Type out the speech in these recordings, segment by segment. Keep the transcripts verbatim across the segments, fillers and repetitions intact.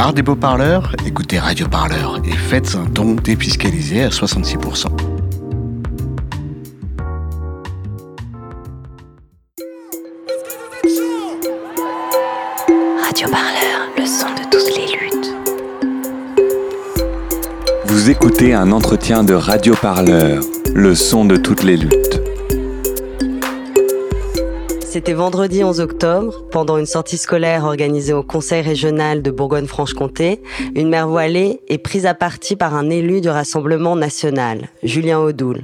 marre des beaux parleurs? Écoutez Radio Parleur et faites un don défiscalisé à soixante-six pour cent. Radio Parleur, le son de toutes les luttes. Vous écoutez un entretien de Radio Parleur, le son de toutes les luttes. C'était vendredi onze octobre, pendant une sortie scolaire organisée au Conseil régional de Bourgogne-Franche-Comté, une mère voilée est prise à partie par un élu du Rassemblement National, Julien Odoul.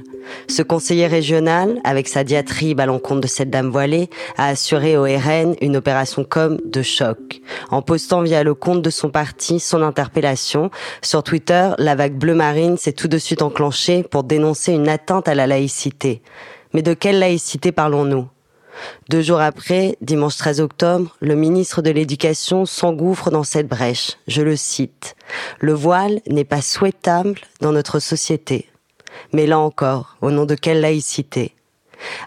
Ce conseiller régional, avec sa diatribe à l'encontre de cette dame voilée, a assuré au R N une opération com de choc, en postant via le compte de son parti son interpellation. Sur Twitter, la vague bleu marine s'est tout de suite enclenchée pour dénoncer une atteinte à la laïcité. Mais de quelle laïcité parlons-nous ? Deux jours après, dimanche treize octobre, le ministre de l'Éducation s'engouffre dans cette brèche. Je le cite. « Le voile n'est pas souhaitable dans notre société. » Mais là encore, au nom de quelle laïcité ?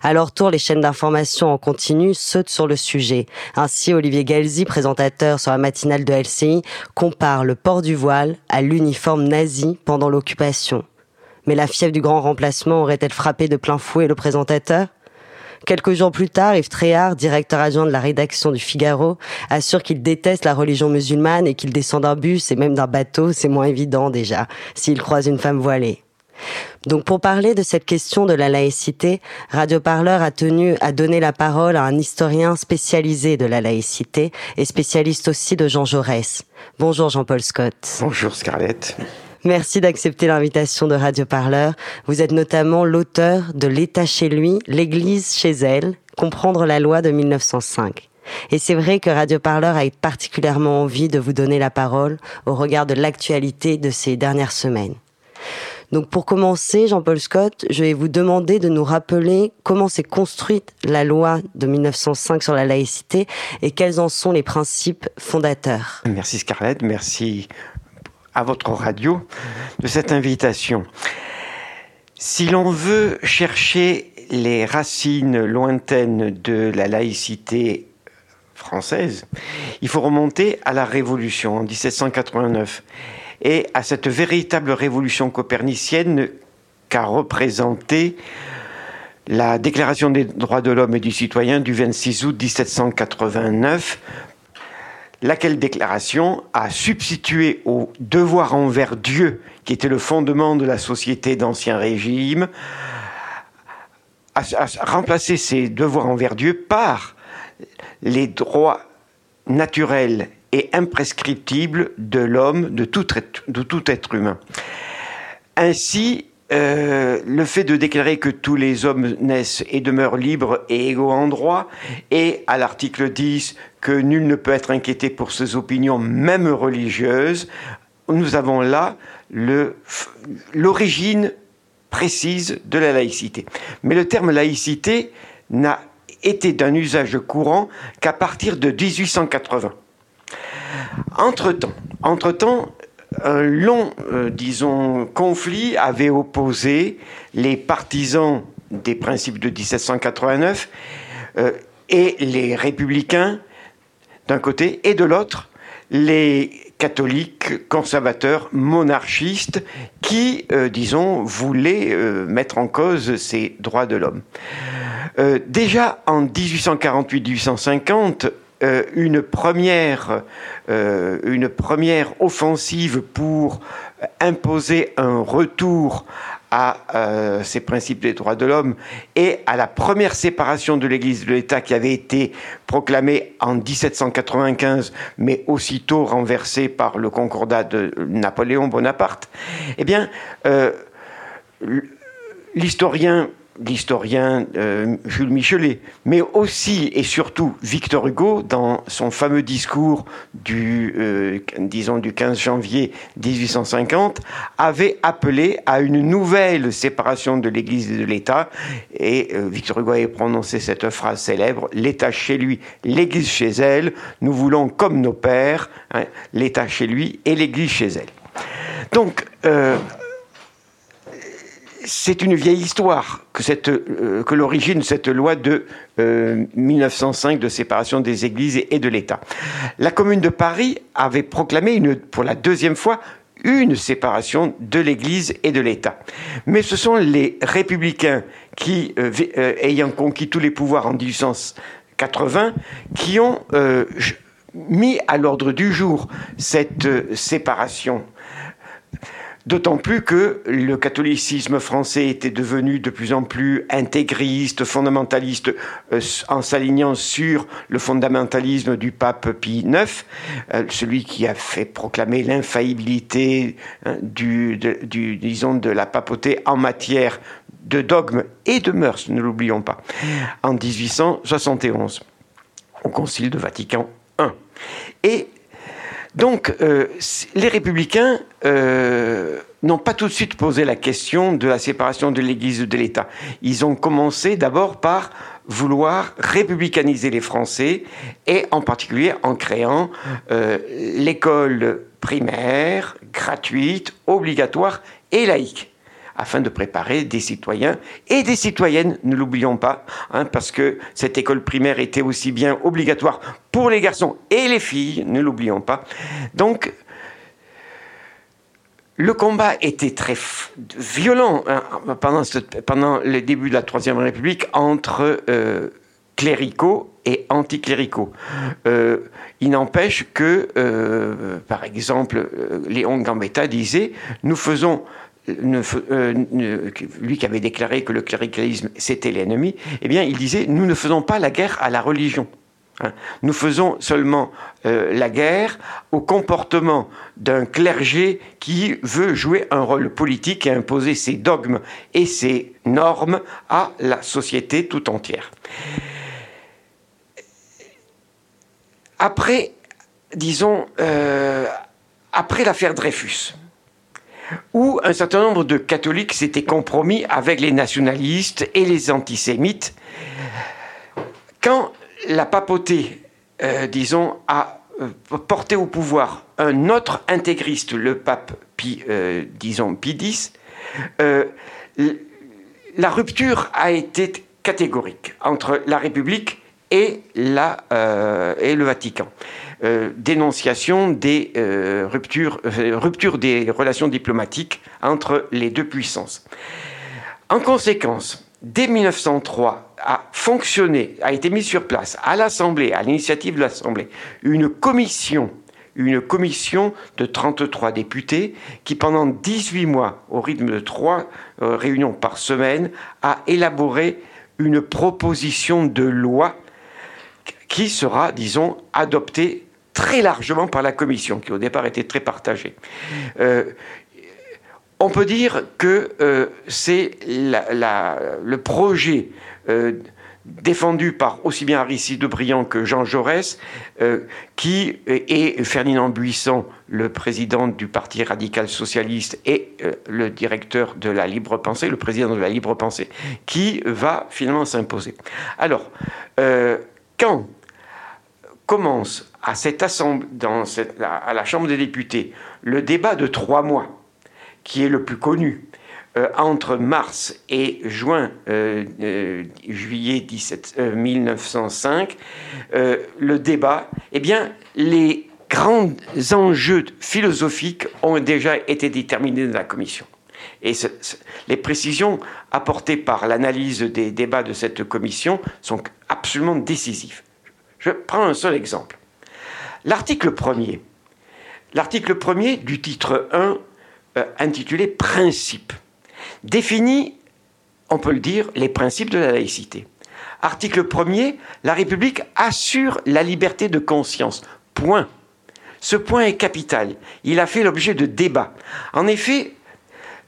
À leur tour, les chaînes d'information en continu sautent sur le sujet. Ainsi, Olivier Galzi, présentateur sur la matinale de L C I, compare le port du voile à l'uniforme nazi pendant l'occupation. Mais la fièvre du grand remplacement aurait-elle frappé de plein fouet le présentateur ? Quelques jours plus tard, Yves Tréhard, directeur adjoint de la rédaction du Figaro, assure qu'il déteste la religion musulmane et qu'il descend d'un bus et même d'un bateau, c'est moins évident déjà, s'il croise une femme voilée. Donc pour parler de cette question de la laïcité, Radio Parleur a tenu à donner la parole à un historien spécialisé de la laïcité et spécialiste aussi de Jean Jaurès. Bonjour Jean-Paul Scott. Bonjour Scarlett. Merci d'accepter l'invitation de Radio Parleur. Vous êtes notamment l'auteur de L'État chez lui, l'Église chez elle, comprendre la loi de mille neuf cent cinq. Et c'est vrai que Radio Parleur a particulièrement envie de vous donner la parole au regard de l'actualité de ces dernières semaines. Donc pour commencer, Jean-Paul Scott, je vais vous demander de nous rappeler comment s'est construite la loi de mille neuf cent cinq sur la laïcité et quels en sont les principes fondateurs. Merci Scarlett, merci à votre radio de cette invitation. Si l'on veut chercher les racines lointaines de la laïcité française, il faut remonter à la Révolution en dix-sept cent quatre-vingt-neuf et à cette véritable révolution copernicienne qu'a représentée la Déclaration des droits de l'homme et du citoyen du vingt-six août dix-sept cent quatre-vingt-neuf, laquelle déclaration a substitué au devoir envers Dieu, qui était le fondement de la société d'Ancien Régime, a, a remplacé ces devoirs envers Dieu par les droits naturels et imprescriptibles de l'homme, de tout être, de tout être humain. Ainsi, Euh, le fait de déclarer que tous les hommes naissent et demeurent libres et égaux en droit, et à l'article dix, que nul ne peut être inquiété pour ses opinions, même religieuses, nous avons là le, l'origine précise de la laïcité. Mais le terme laïcité n'a été d'un usage courant qu'à partir de dix-huit cent quatre-vingts. Entre-temps, entre-temps, un long, euh, disons, conflit avait opposé les partisans des principes de dix-sept cent quatre-vingt-neuf euh, et les républicains d'un côté et de l'autre, les catholiques, conservateurs, monarchistes qui, euh, disons, voulaient euh, mettre en cause ces droits de l'homme. Euh, déjà en dix-huit cent quarante-huit à dix-huit cent cinquante, Euh, une première, euh, une première offensive pour imposer un retour à euh, ces principes des droits de l'homme et à la première séparation de l'Église de l'État qui avait été proclamée en dix-sept cent quatre-vingt-quinze, mais aussitôt renversée par le Concordat de Napoléon Bonaparte. Eh bien, euh, l'historien... l'historien euh, Jules Michelet, mais aussi et surtout Victor Hugo, dans son fameux discours du, euh, disons, du quinze janvier dix-huit cent cinquante, avait appelé à une nouvelle séparation de l'Église et de l'État. Et euh, Victor Hugo avait prononcé cette phrase célèbre, « L'État chez lui, l'Église chez elle, nous voulons comme nos pères, hein, l'État chez lui et l'Église chez elle. » Donc, euh, c'est une vieille histoire que, cette, euh, que l'origine de cette loi de euh, mille neuf cent cinq de séparation des églises et, et de l'État. La Commune de Paris avait proclamé une, pour la deuxième fois une séparation de l'Église et de l'État. Mais ce sont les républicains qui, euh, euh, ayant conquis tous les pouvoirs en dix-huit cent quatre-vingt, qui ont euh, mis à l'ordre du jour cette euh, séparation. D'autant plus que le catholicisme français était devenu de plus en plus intégriste, fondamentaliste, euh, en s'alignant sur le fondamentalisme du pape Pie neuf, euh, celui qui a fait proclamer l'infaillibilité hein, du, de, du, disons, de la papauté en matière de dogmes et de mœurs, ne l'oublions pas, en dix-huit cent soixante et onze, au Concile de Vatican un. Et donc, euh, les républicains euh, n'ont pas tout de suite posé la question de la séparation de l'Église et de l'État. Ils ont commencé d'abord par vouloir républicaniser les Français, et en particulier en créant euh, l'école primaire, gratuite, obligatoire et laïque, afin de préparer des citoyens et des citoyennes, ne l'oublions pas, hein, parce que cette école primaire était aussi bien obligatoire pour les garçons et les filles, ne l'oublions pas. Donc, le combat était très f- violent hein, pendant, ce, pendant le début de la Troisième République entre euh, cléricaux et anticléricaux. Euh, il n'empêche que, euh, par exemple, euh, Léon Gambetta disait « Nous faisons... » Ne, euh, ne, lui qui avait déclaré que le cléricalisme c'était l'ennemi, eh bien il disait nous ne faisons pas la guerre à la religion, hein. Nous faisons seulement euh, la guerre au comportement d'un clergé qui veut jouer un rôle politique et imposer ses dogmes et ses normes à la société tout entière. Après, disons, euh, après l'affaire Dreyfus, où un certain nombre de catholiques s'étaient compromis avec les nationalistes et les antisémites. Quand la papauté, euh, disons, a porté au pouvoir un autre intégriste, le pape Pie, euh, disons, Pie X, euh, la rupture a été catégorique entre la République et, la, euh, et le Vatican. Euh, dénonciation des euh, ruptures, euh, rupture des relations diplomatiques entre les deux puissances. En conséquence, dès mille neuf cent trois a fonctionné, a été mise sur place à l'Assemblée, à l'initiative de l'Assemblée, une commission, une commission de trente-trois députés qui, pendant dix-huit mois, au rythme de trois euh, réunions par semaine, a élaboré une proposition de loi qui sera, disons, adoptée très largement par la Commission, qui au départ était très partagée. Euh, on peut dire que euh, c'est la, la, le projet euh, défendu par aussi bien Aristide Briand que Jean Jaurès, euh, qui, et Ferdinand Buisson, le président du Parti radical socialiste et euh, le directeur de la Libre Pensée, le président de la Libre Pensée, qui va finalement s'imposer. Alors, euh, quand commence à, cette assemblée, dans cette, à la Chambre des députés le débat de trois mois, qui est le plus connu, euh, entre mars et juin, euh, euh, juillet dix-sept, euh, mille neuf cent cinq, euh, le débat, eh bien, les grands enjeux philosophiques ont déjà été déterminés dans la commission. Et ce, ce, les précisions apportées par l'analyse des débats de cette commission sont absolument décisives. Je prends un seul exemple. L'article premier. L'article premier du titre un, euh, intitulé « Principes », définit, on peut le dire, les principes de la laïcité. Article premier, la République assure la liberté de conscience. Point. Ce point est capital. Il a fait l'objet de débats. En effet,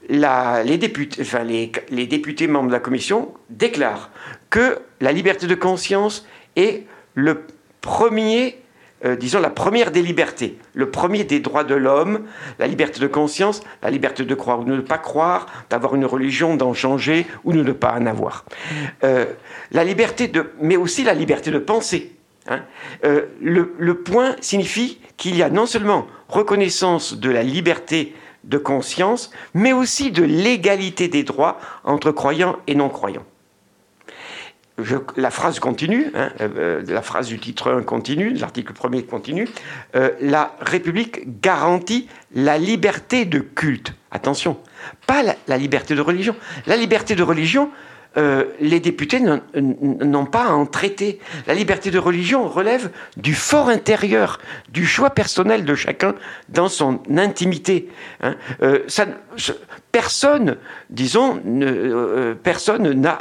La, les, députés, enfin les, les députés membres de la Commission déclarent que la liberté de conscience est le premier, euh, disons la première des libertés, le premier des droits de l'homme, la liberté de conscience, la liberté de croire ou de ne pas croire, d'avoir une religion, d'en changer ou de ne pas en avoir. Euh, la liberté de, mais aussi la liberté de penser. Hein. Euh, le, le point signifie qu'il y a non seulement reconnaissance de la liberté de conscience, mais aussi de l'égalité des droits entre croyants et non-croyants. Je, la phrase continue, hein, euh, la phrase du titre un continue, de l'article premier continue, euh, la République garantit la liberté de culte. Attention, pas la, la liberté de religion. La liberté de religion, euh, les députés n'ont, n'ont pas à en traiter. La liberté de religion relève du fort intérieur, du choix personnel de chacun dans son intimité. Hein. Euh, ça, personne, disons, ne, euh, personne n'a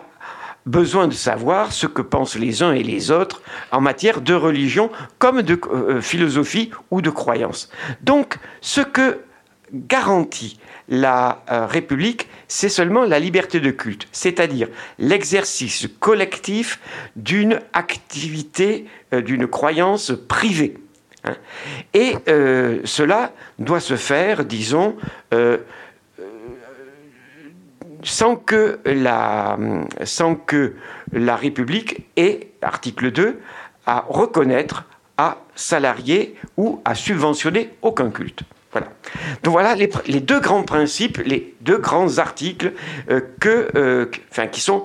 besoin de savoir ce que pensent les uns et les autres en matière de religion comme de euh, philosophie ou de croyance. Donc, ce que garantit la euh, République, c'est seulement la liberté de culte, c'est-à-dire l'exercice collectif d'une activité, euh, d'une croyance privée. Hein. Et euh, cela doit se faire, disons, euh, Sans que, la, sans que la République ait, article deux, à reconnaître, à salarier ou à subventionner aucun culte. Voilà. Donc voilà les, les deux grands principes, les deux grands articles euh, que, euh, que, enfin, qui sont,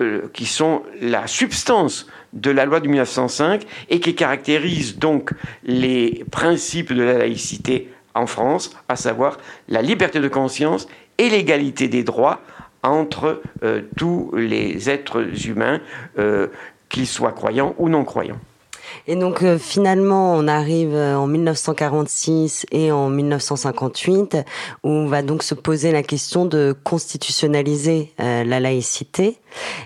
euh, qui sont la substance de la loi de mille neuf cent cinq et qui caractérisent donc les principes de la laïcité en France, à savoir la liberté de conscience et l'égalité des droits entre euh, tous les êtres humains, euh, qu'ils soient croyants ou non croyants. Et donc euh, finalement, on arrive en mille neuf cent quarante-six et en mille neuf cent cinquante-huit, où on va donc se poser la question de constitutionnaliser euh, la laïcité.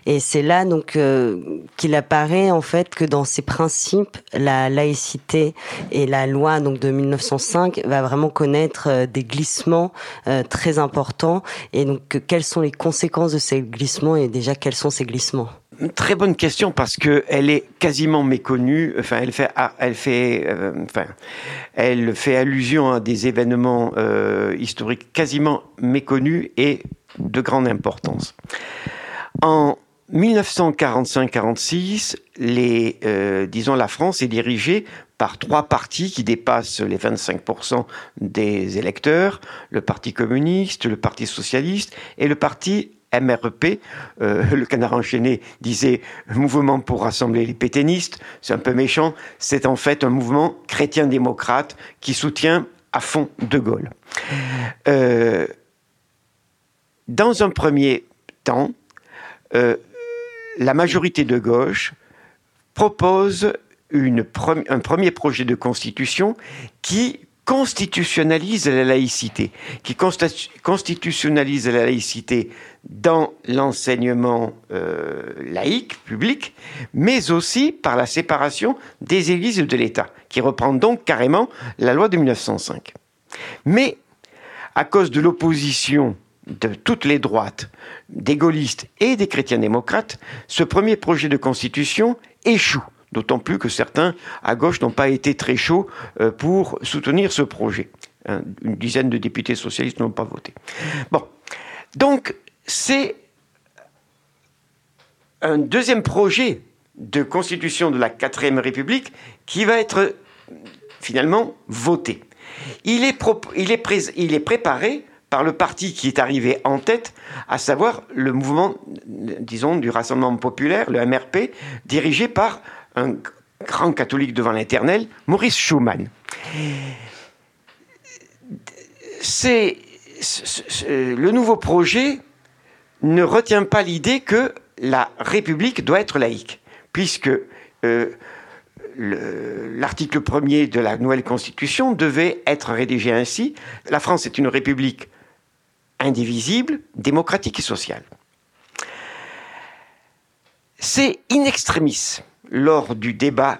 Et c'est là donc euh, qu'il apparaît en fait que dans ces principes, la laïcité et la loi donc de mille neuf cent cinq va vraiment connaître euh, des glissements euh, très importants. Et donc, quelles sont les conséquences de ces glissements et déjà quels sont ces glissements ? Très bonne question parce que elle est quasiment méconnue. Enfin, elle fait, elle fait, euh, enfin, elle fait allusion à des événements euh, historiques quasiment méconnus et de grande importance. En mille neuf cent quarante-cinq quarante-six, les, euh, disons, la France est dirigée par trois partis qui dépassent les vingt-cinq pour cent des électeurs: le Parti communiste, le Parti socialiste et le Parti M R P, euh, le Canard enchaîné disait « Mouvement pour rassembler les pétainistes », c'est un peu méchant, c'est en fait un mouvement chrétien-démocrate qui soutient à fond De Gaulle. Euh, dans un premier temps, euh, la majorité de gauche propose une pre- un premier projet de constitution qui constitutionnalise la laïcité, qui constatu- constitutionnalise la laïcité dans l'enseignement euh, laïque, public, mais aussi par la séparation des églises et de l'État, qui reprend donc carrément la loi de mille neuf cent cinq. Mais, à cause de l'opposition de toutes les droites, des gaullistes et des chrétiens-démocrates, ce premier projet de constitution échoue. D'autant plus que certains à gauche n'ont pas été très chauds pour soutenir ce projet. Une dizaine de députés socialistes n'ont pas voté. Bon, donc c'est un deuxième projet de constitution de la quatrième République qui va être finalement voté. Il est, pro- il est, pré- il est préparé par le parti qui est arrivé en tête, à savoir le mouvement, disons, du Rassemblement populaire, le M R P, dirigé par un grand catholique devant l'éternel, Maurice Schumann. C'est, c'est, c'est, le nouveau projet ne retient pas l'idée que la République doit être laïque, puisque euh, le, l'article premier de la nouvelle Constitution devait être rédigé ainsi: « La France est une République indivisible, démocratique et sociale ». C'est in extremis, lors du débat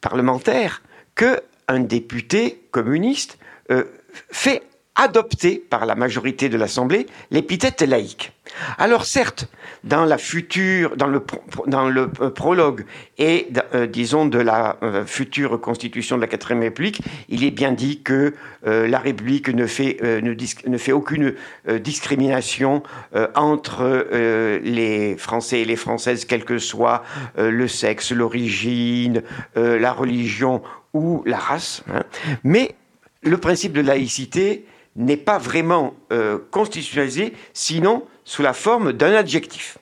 parlementaire, qu'un député communiste euh, fait adopter par la majorité de l'Assemblée l'épithète laïque. Alors certes, dans la future, dans le, pro, dans le euh, prologue et euh, disons de la euh, future constitution de la quatrième République, il est bien dit que euh, la République ne fait, euh, ne, dis, ne fait aucune euh, discrimination euh, entre euh, les Français et les Françaises, quel que soit euh, le sexe, l'origine, euh, la religion ou la race. Hein. Mais le principe de laïcité n'est pas vraiment euh, constitutionnalisé, sinon sous la forme d'un adjectif.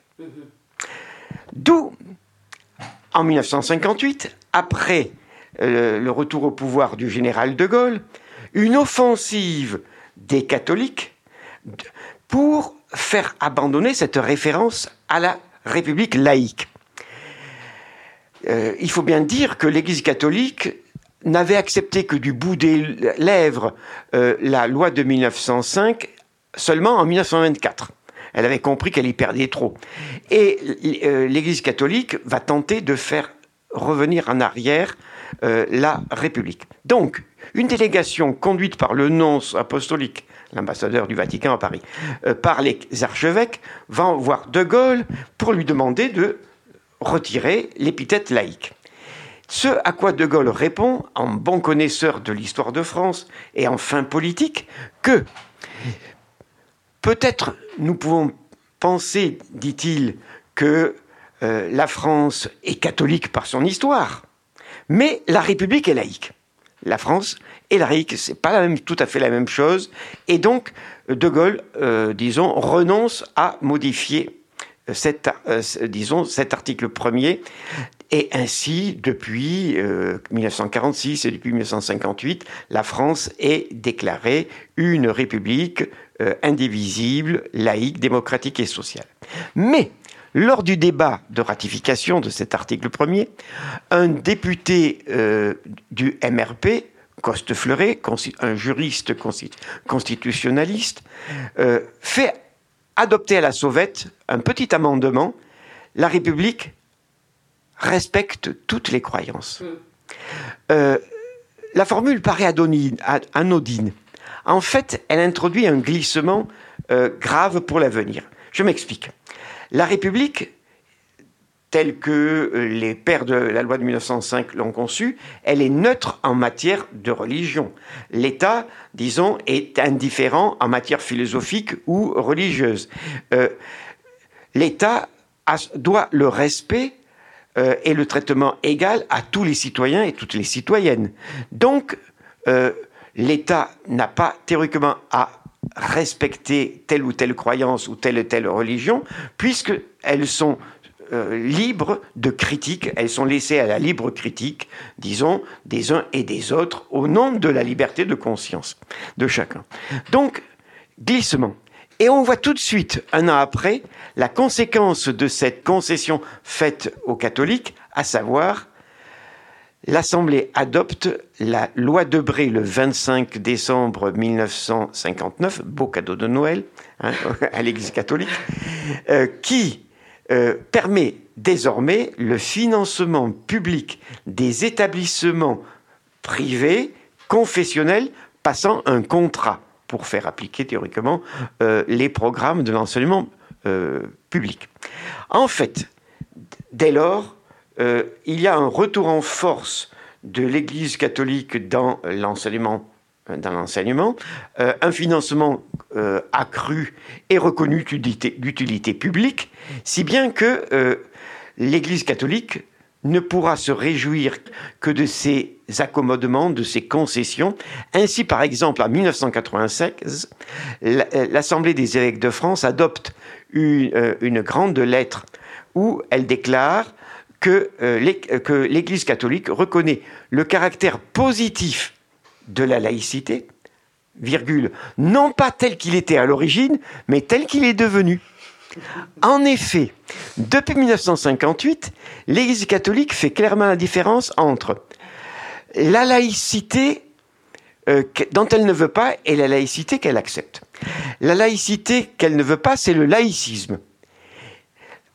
D'où, en mille neuf cent cinquante-huit, après euh, le retour au pouvoir du général de Gaulle, une offensive des catholiques pour faire abandonner cette référence à la République laïque. Euh, il faut bien dire que l'Église catholique n'avait accepté que du bout des lèvres euh, la loi de mille neuf cent cinq seulement en mille neuf cent vingt-quatre. Elle avait compris qu'elle y perdait trop. Et l'Église catholique va tenter de faire revenir en arrière euh, la République. Donc, une délégation conduite par le nonce apostolique, l'ambassadeur du Vatican à Paris, euh, par les archevêques, va voir De Gaulle pour lui demander de retirer l'épithète laïque. Ce à quoi De Gaulle répond, en bon connaisseur de l'histoire de France et en fin politique, que peut-être nous pouvons penser, dit-il, que euh, la France est catholique par son histoire, mais la République est laïque. La France et la laïque, c'est pas la même, tout à fait la même chose. Et donc, De Gaulle, euh, disons, renonce à modifier cet, euh, disons, cet article premier. Et ainsi, depuis euh, mille neuf cent quarante-six et depuis mille neuf cent cinquante-huit, la France est déclarée une république euh, indivisible, laïque, démocratique et sociale. Mais, lors du débat de ratification de cet article premier, un député euh, du M R P, Coste Fleuret, un juriste constitutionnaliste, euh, fait adopter à la sauvette un petit amendement. La République respecte toutes les croyances. Euh, la formule paraît adonine, anodine. En fait, elle introduit un glissement euh, grave pour l'avenir. Je m'explique. La République, telle que les pères de la loi de mille neuf cent cinq l'ont conçue, elle est neutre en matière de religion. L'État, disons, est indifférent en matière philosophique ou religieuse. Euh, L'État a, doit le respect euh, et le traitement égal à tous les citoyens et toutes les citoyennes. Donc, euh, l'État n'a pas théoriquement à respecter telle ou telle croyance ou telle ou telle religion, puisqu'elles sont euh, libres de critique, elles sont laissées à la libre critique, disons, des uns et des autres, au nom de la liberté de conscience de chacun. Donc, glissement. Et on voit tout de suite, un an après, la conséquence de cette concession faite aux catholiques, à savoir, l'Assemblée adopte la loi Debré le vingt-cinq décembre mille neuf cent cinquante-neuf, beau cadeau de Noël hein, à l'Église catholique, euh, qui euh, permet désormais le financement public des établissements privés, confessionnels, passant un contrat pour faire appliquer théoriquement euh, les programmes de l'enseignement euh, public. En fait, dès lors, Euh, il y a un retour en force de l'Église catholique dans l'enseignement, dans l'enseignement euh, un financement euh, accru et reconnu d'utilité, d'utilité publique, si bien que euh, l'Église catholique ne pourra se réjouir que de ses accommodements, de ses concessions. Ainsi, par exemple, en mille neuf cent quatre-vingt-seize, l'Assemblée des évêques de France adopte une, euh, une grande lettre où elle déclare que l'Église catholique reconnaît le caractère positif de la laïcité, virgule, non pas tel qu'il était à l'origine, mais tel qu'il est devenu. En effet, depuis mille neuf cent cinquante-huit, l'Église catholique fait clairement la différence entre la laïcité euh, dont elle ne veut pas et la laïcité qu'elle accepte. La laïcité qu'elle ne veut pas, c'est le laïcisme.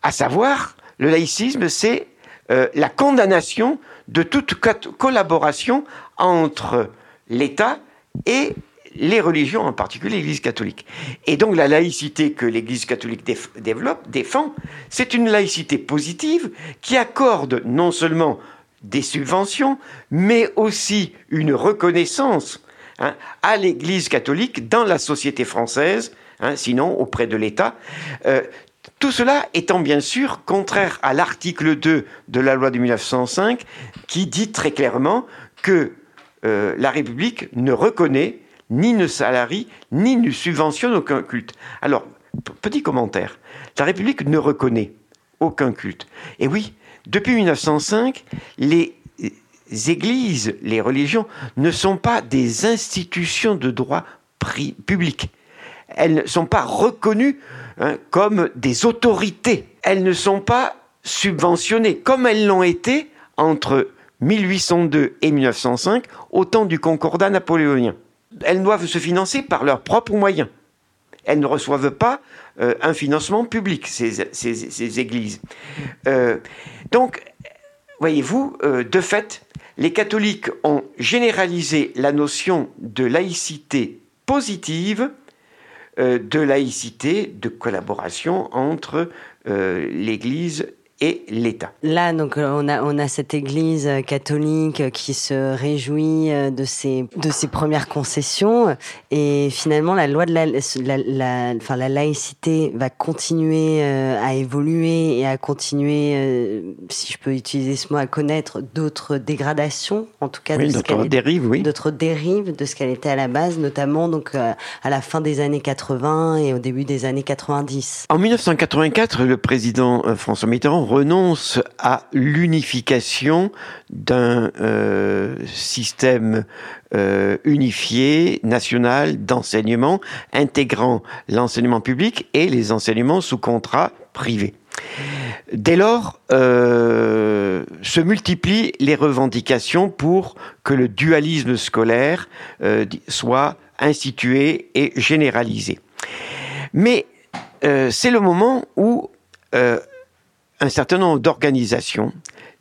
À savoir, le laïcisme, c'est Euh, la condamnation de toute co- collaboration entre l'État et les religions, en particulier l'Église catholique. Et donc la laïcité que l'Église catholique déf- développe, défend, c'est une laïcité positive qui accorde non seulement des subventions, mais aussi une reconnaissance hein, à l'Église catholique dans la société française, hein, sinon auprès de l'État, euh, tout cela étant bien sûr contraire à l'article deux de la loi de mille neuf cent cinq qui dit très clairement que euh, la République ne reconnaît ni ne salarie, ni ne subventionne aucun culte. Alors, p- petit commentaire, la République ne reconnaît aucun culte. Et oui, depuis mille neuf cent cinq, les églises, les religions, ne sont pas des institutions de droit pri- public. Elles ne sont pas reconnues hein, comme des autorités. Elles ne sont pas subventionnées, comme elles l'ont été entre mille huit cent deux et mille neuf cent cinq, au temps du concordat napoléonien. Elles doivent se financer par leurs propres moyens. Elles ne reçoivent pas euh, un financement public, ces, ces, ces églises. Euh, donc, voyez-vous, euh, de fait, les catholiques ont généralisé la notion de laïcité positive, euh, de laïcité de collaboration entre euh, l'Église et l'État. Là, donc, on a, on a cette Église catholique qui se réjouit de ses, de ses premières concessions, et finalement, la loi de la, la, la, enfin, la laïcité va continuer à évoluer et à continuer, si je peux utiliser ce mot, à connaître d'autres dégradations, en tout cas oui, de d'autres, ce dérives, oui. d'autres dérives de ce qu'elle était à la base, notamment donc, à la fin des années quatre-vingts et au début des années quatre-vingt-dix. En mille neuf cent quatre-vingt-quatre, le président François Mitterrand renonce à l'unification d'un euh, système euh, unifié, national, d'enseignement, intégrant l'enseignement public et les enseignements sous contrat privé. Dès lors, euh, se multiplient les revendications pour que le dualisme scolaire euh, soit institué et généralisé. Mais euh, c'est le moment où euh, un certain nombre d'organisations,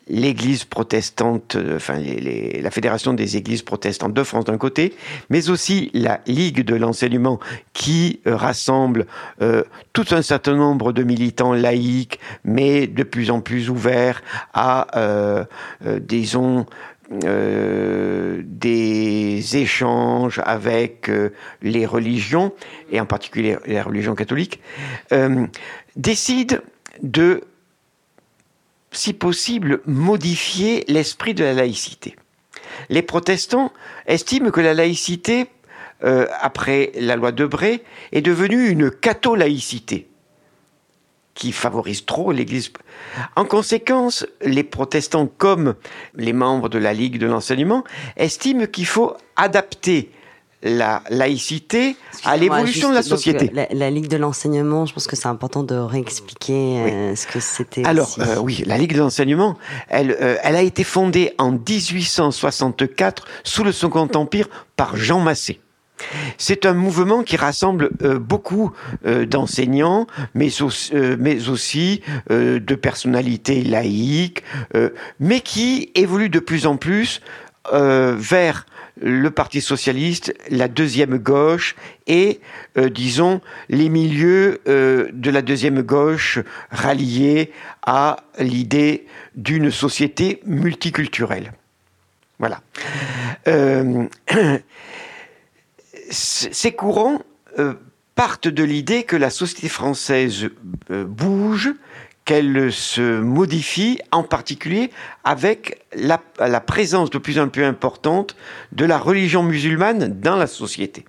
l'Église protestante, enfin les, les, la Fédération des Églises protestantes de France d'un côté, mais aussi la Ligue de l'enseignement qui rassemble euh, tout un certain nombre de militants laïques, mais de plus en plus ouverts à, euh, euh, disons, Euh, des échanges avec euh, les religions, et en particulier la religion catholique, euh, décide de, si possible, modifier l'esprit de la laïcité. Les protestants estiment que la laïcité, euh, après la loi Debré, est devenue une catho-laïcité qui favorise trop l'Église. En conséquence, les protestants, comme les membres de la Ligue de l'enseignement, estiment qu'il faut adapter la laïcité à l'évolution de la société. Donc, la, la Ligue de l'enseignement, je pense que c'est important de réexpliquer oui. euh, ce que c'était. Alors, euh, oui, la Ligue de l'enseignement, elle, euh, elle a été fondée en dix-huit cent soixante-quatre, sous le Second Empire, par Jean Massé. C'est un mouvement qui rassemble euh, beaucoup euh, d'enseignants, mais, au- euh, mais aussi euh, de personnalités laïques, euh, mais qui évolue de plus en plus euh, vers le Parti socialiste, la Deuxième Gauche et, euh, disons, les milieux euh, de la Deuxième Gauche ralliés à l'idée d'une société multiculturelle. Voilà. Euh, Ces courants euh, partent de l'idée que la société française euh, bouge, qu'elle se modifie, en particulier avec la, la présence de plus en plus importante de la religion musulmane dans la société.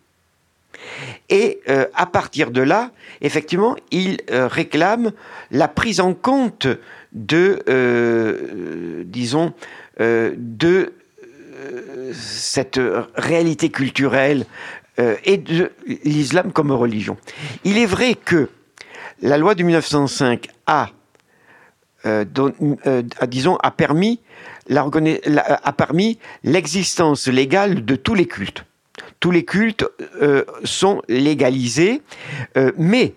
Et euh, à partir de là, effectivement, ils euh, réclament la prise en compte de, euh, euh, disons, euh, de euh, cette réalité culturelle et de l'islam comme religion. Il est vrai que la loi de mille neuf cent cinq a, euh, don, euh, disons, a permis, la, la, a permis l'existence légale de tous les cultes. Tous les cultes euh, sont légalisés, euh, mais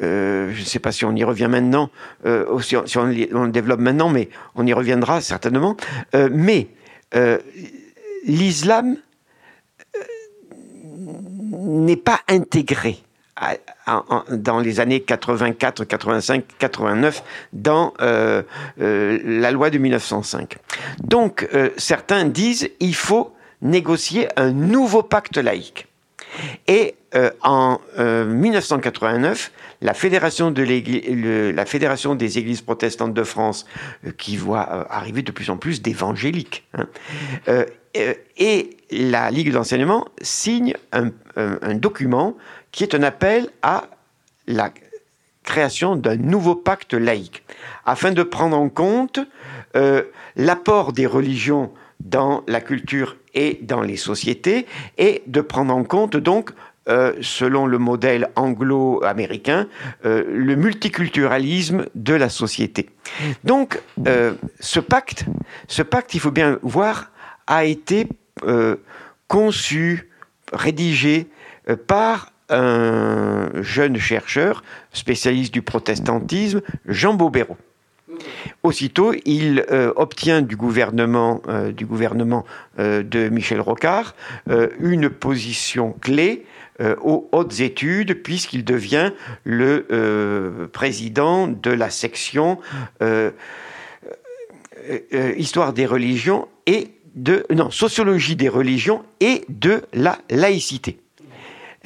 euh, je ne sais pas si on y revient maintenant, euh, si, on, si on, on le développe maintenant, mais on y reviendra certainement. Euh, mais euh, l'islam n'est pas intégré à, à, à, dans les années quatre-vingt-quatre, quatre-vingt-cinq, quatre-vingt-neuf dans euh, euh, la loi de mille neuf cent cinq. Donc, euh, certains disent qu'il faut négocier un nouveau pacte laïque. Et euh, en euh, mille neuf cent quatre-vingt-neuf, la Fédération, de le, la Fédération des Églises protestantes de France, euh, qui voit euh, arriver de plus en plus d'évangéliques, hein, euh, euh, et la Ligue de l'enseignement signe un, un, un document qui est un appel à la création d'un nouveau pacte laïque, afin de prendre en compte euh, l'apport des religions dans la culture et dans les sociétés, et de prendre en compte donc, euh, selon le modèle anglo-américain, euh, le multiculturalisme de la société. Donc, euh, ce pacte, ce pacte, il faut bien voir, a été euh, conçu, rédigé euh, par un jeune chercheur spécialiste du protestantisme, Jean Baubérot. Aussitôt, il euh, obtient du gouvernement, euh, du gouvernement euh, de Michel Rocard euh, une position clé euh, aux hautes études, puisqu'il devient le euh, président de la section euh, euh, Histoire des religions et de non Sociologie des religions et de la laïcité.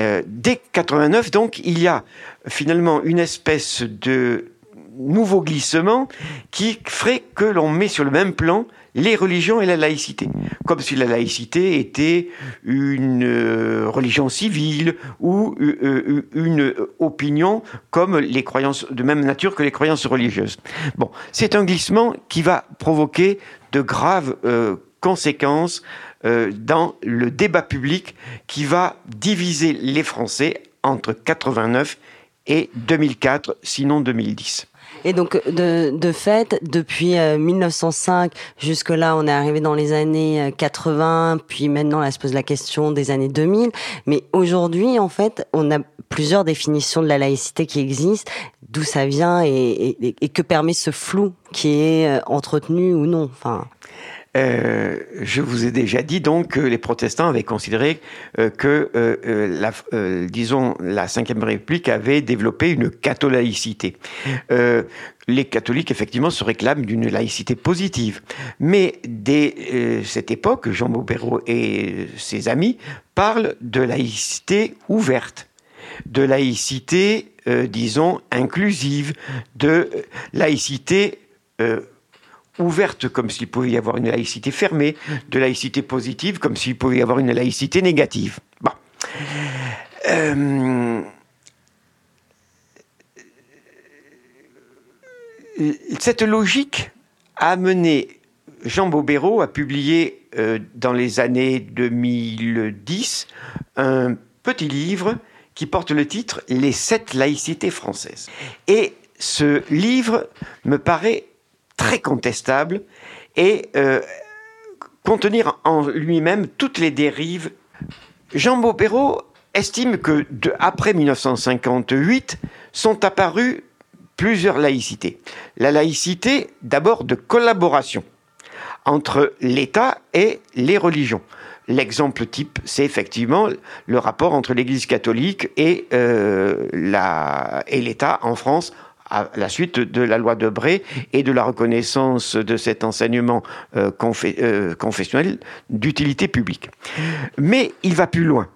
Euh, dès quatre-vingt-neuf, donc, il y a finalement une espèce de nouveau glissement qui ferait que l'on met sur le même plan les religions et la laïcité, comme si la laïcité était une religion civile ou une opinion comme les croyances de même nature que les croyances religieuses. Bon, c'est un glissement qui va provoquer de graves euh, conséquences euh, dans le débat public, qui va diviser les Français entre quatre-vingt-neuf et deux mille quatre, sinon deux mille dix. Et donc, de, de fait, depuis mille neuf cent cinq, jusque-là, on est arrivé dans les années quatre-vingts, puis maintenant, là, se pose la question des années deux mille. Mais aujourd'hui, en fait, on a plusieurs définitions de la laïcité qui existent, d'où ça vient et, et, et que permet ce flou qui est entretenu ou non. Enfin... Euh, je vous ai déjà dit donc que les protestants avaient considéré euh, que, euh, la, euh, disons, la Ve République avait développé une catholaïcité. Euh, les catholiques, effectivement, se réclament d'une laïcité positive. Mais dès euh, cette époque, Jean Baubérot et ses amis parlent de laïcité ouverte, de laïcité, euh, disons, inclusive, de laïcité... Euh, ouverte, comme s'il pouvait y avoir une laïcité fermée, de laïcité positive, comme s'il pouvait y avoir une laïcité négative. Bon. Euh... Cette logique a amené Jean Baubérot à publier, euh, dans les années deux mille dix, un petit livre qui porte le titre « Les sept laïcités françaises ». Et ce livre me paraît très contestable et euh, contenir en lui-même toutes les dérives. Jean Baubérot estime que de, après mille neuf cent cinquante-huit sont apparues plusieurs laïcités. La laïcité d'abord de collaboration entre l'État et les religions. L'exemple type, c'est effectivement le rapport entre l'Église catholique et, euh, la, et l'État en France, à la suite de la loi Debré et de la reconnaissance de cet enseignement euh, confé- euh, confessionnel d'utilité publique. Mais il va plus loin.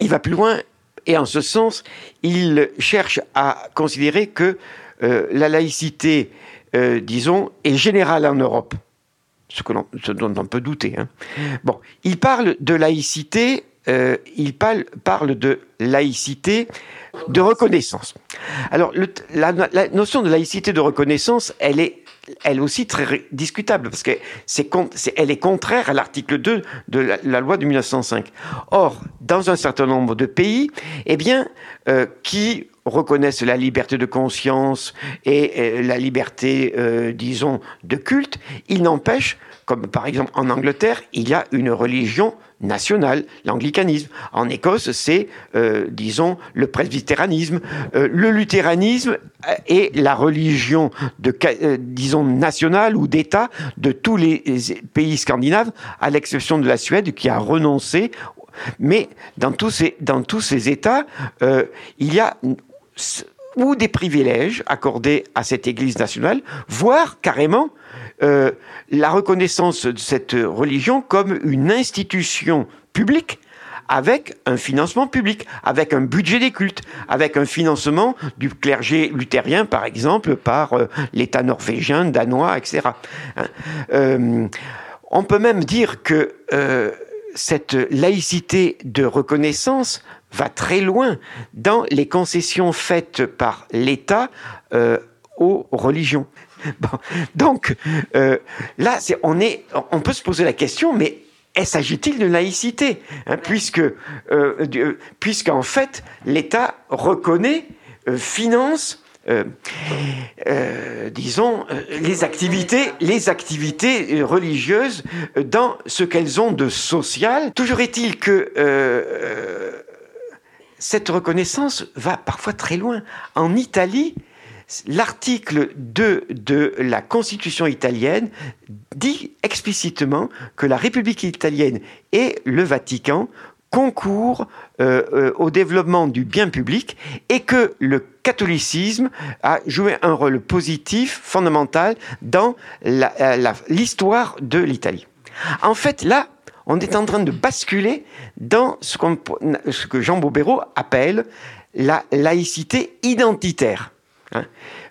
Il va plus loin et en ce sens, il cherche à considérer que euh, la laïcité, euh, disons, est générale en Europe. Ce, que l'on, ce dont on peut douter. Hein. Bon, il parle de laïcité, euh, il parle, parle de laïcité de reconnaissance. Alors, le, la, la notion de laïcité de reconnaissance, elle est, elle aussi, très discutable, parce que c'est, c'est, elle est contraire à l'article deux de la, la loi de mille neuf cent cinq. Or, dans un certain nombre de pays, eh bien, euh, qui reconnaissent la liberté de conscience et euh, la liberté, euh, disons, de culte, il n'empêche, comme par exemple en Angleterre, il y a une religion nationale, l'anglicanisme. En Écosse, c'est, euh, disons, le presbytéranisme. Euh, le luthéranisme est la religion, de, euh, disons, nationale ou d'État de tous les pays scandinaves, à l'exception de la Suède, qui a renoncé. Mais dans tous ces, dans tous ces États, euh, il y a ou des privilèges accordés à cette Église nationale, voire carrément euh, la reconnaissance de cette religion comme une institution publique, avec un financement public, avec un budget des cultes, avec un financement du clergé luthérien, par exemple, par euh, l'État norvégien, danois, et cetera. Hein. Euh, on peut même dire que euh, cette laïcité de reconnaissance va très loin dans les concessions faites par l'État euh, aux religions. Bon. Donc euh, là, c'est, on, est, on peut se poser la question, mais s'agit-il de laïcité hein, puisque, euh, puisqu'en fait, l'État reconnaît, euh, finance, euh, euh, disons, euh, les activités, les activités religieuses dans ce qu'elles ont de social. Toujours est-il que... Euh, Cette reconnaissance va parfois très loin. En Italie, l'article deux de la Constitution italienne dit explicitement que la République italienne et le Vatican concourent euh, euh, au développement du bien public et que le catholicisme a joué un rôle positif, fondamental, dans la, la, l'histoire de l'Italie. En fait, là, on est en train de basculer dans ce, qu'on, ce que Jean Baubérot appelle la laïcité identitaire. Hein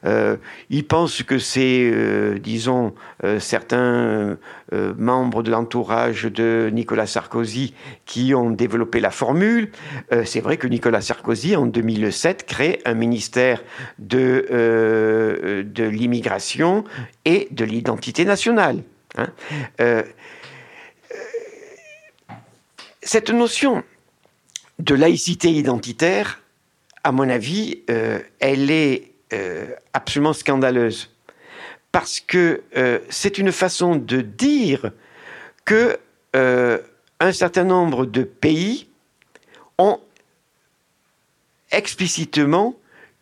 euh, il pense que c'est, euh, disons, euh, certains euh, membres de l'entourage de Nicolas Sarkozy qui ont développé la formule. Euh, c'est vrai que Nicolas Sarkozy, en deux mille sept, crée un ministère de, euh, de l'immigration et de l'identité nationale. Hein euh, Cette notion de laïcité identitaire, à mon avis, euh, elle est euh, absolument scandaleuse. Parce que euh, c'est une façon de dire que euh, un certain nombre de pays ont explicitement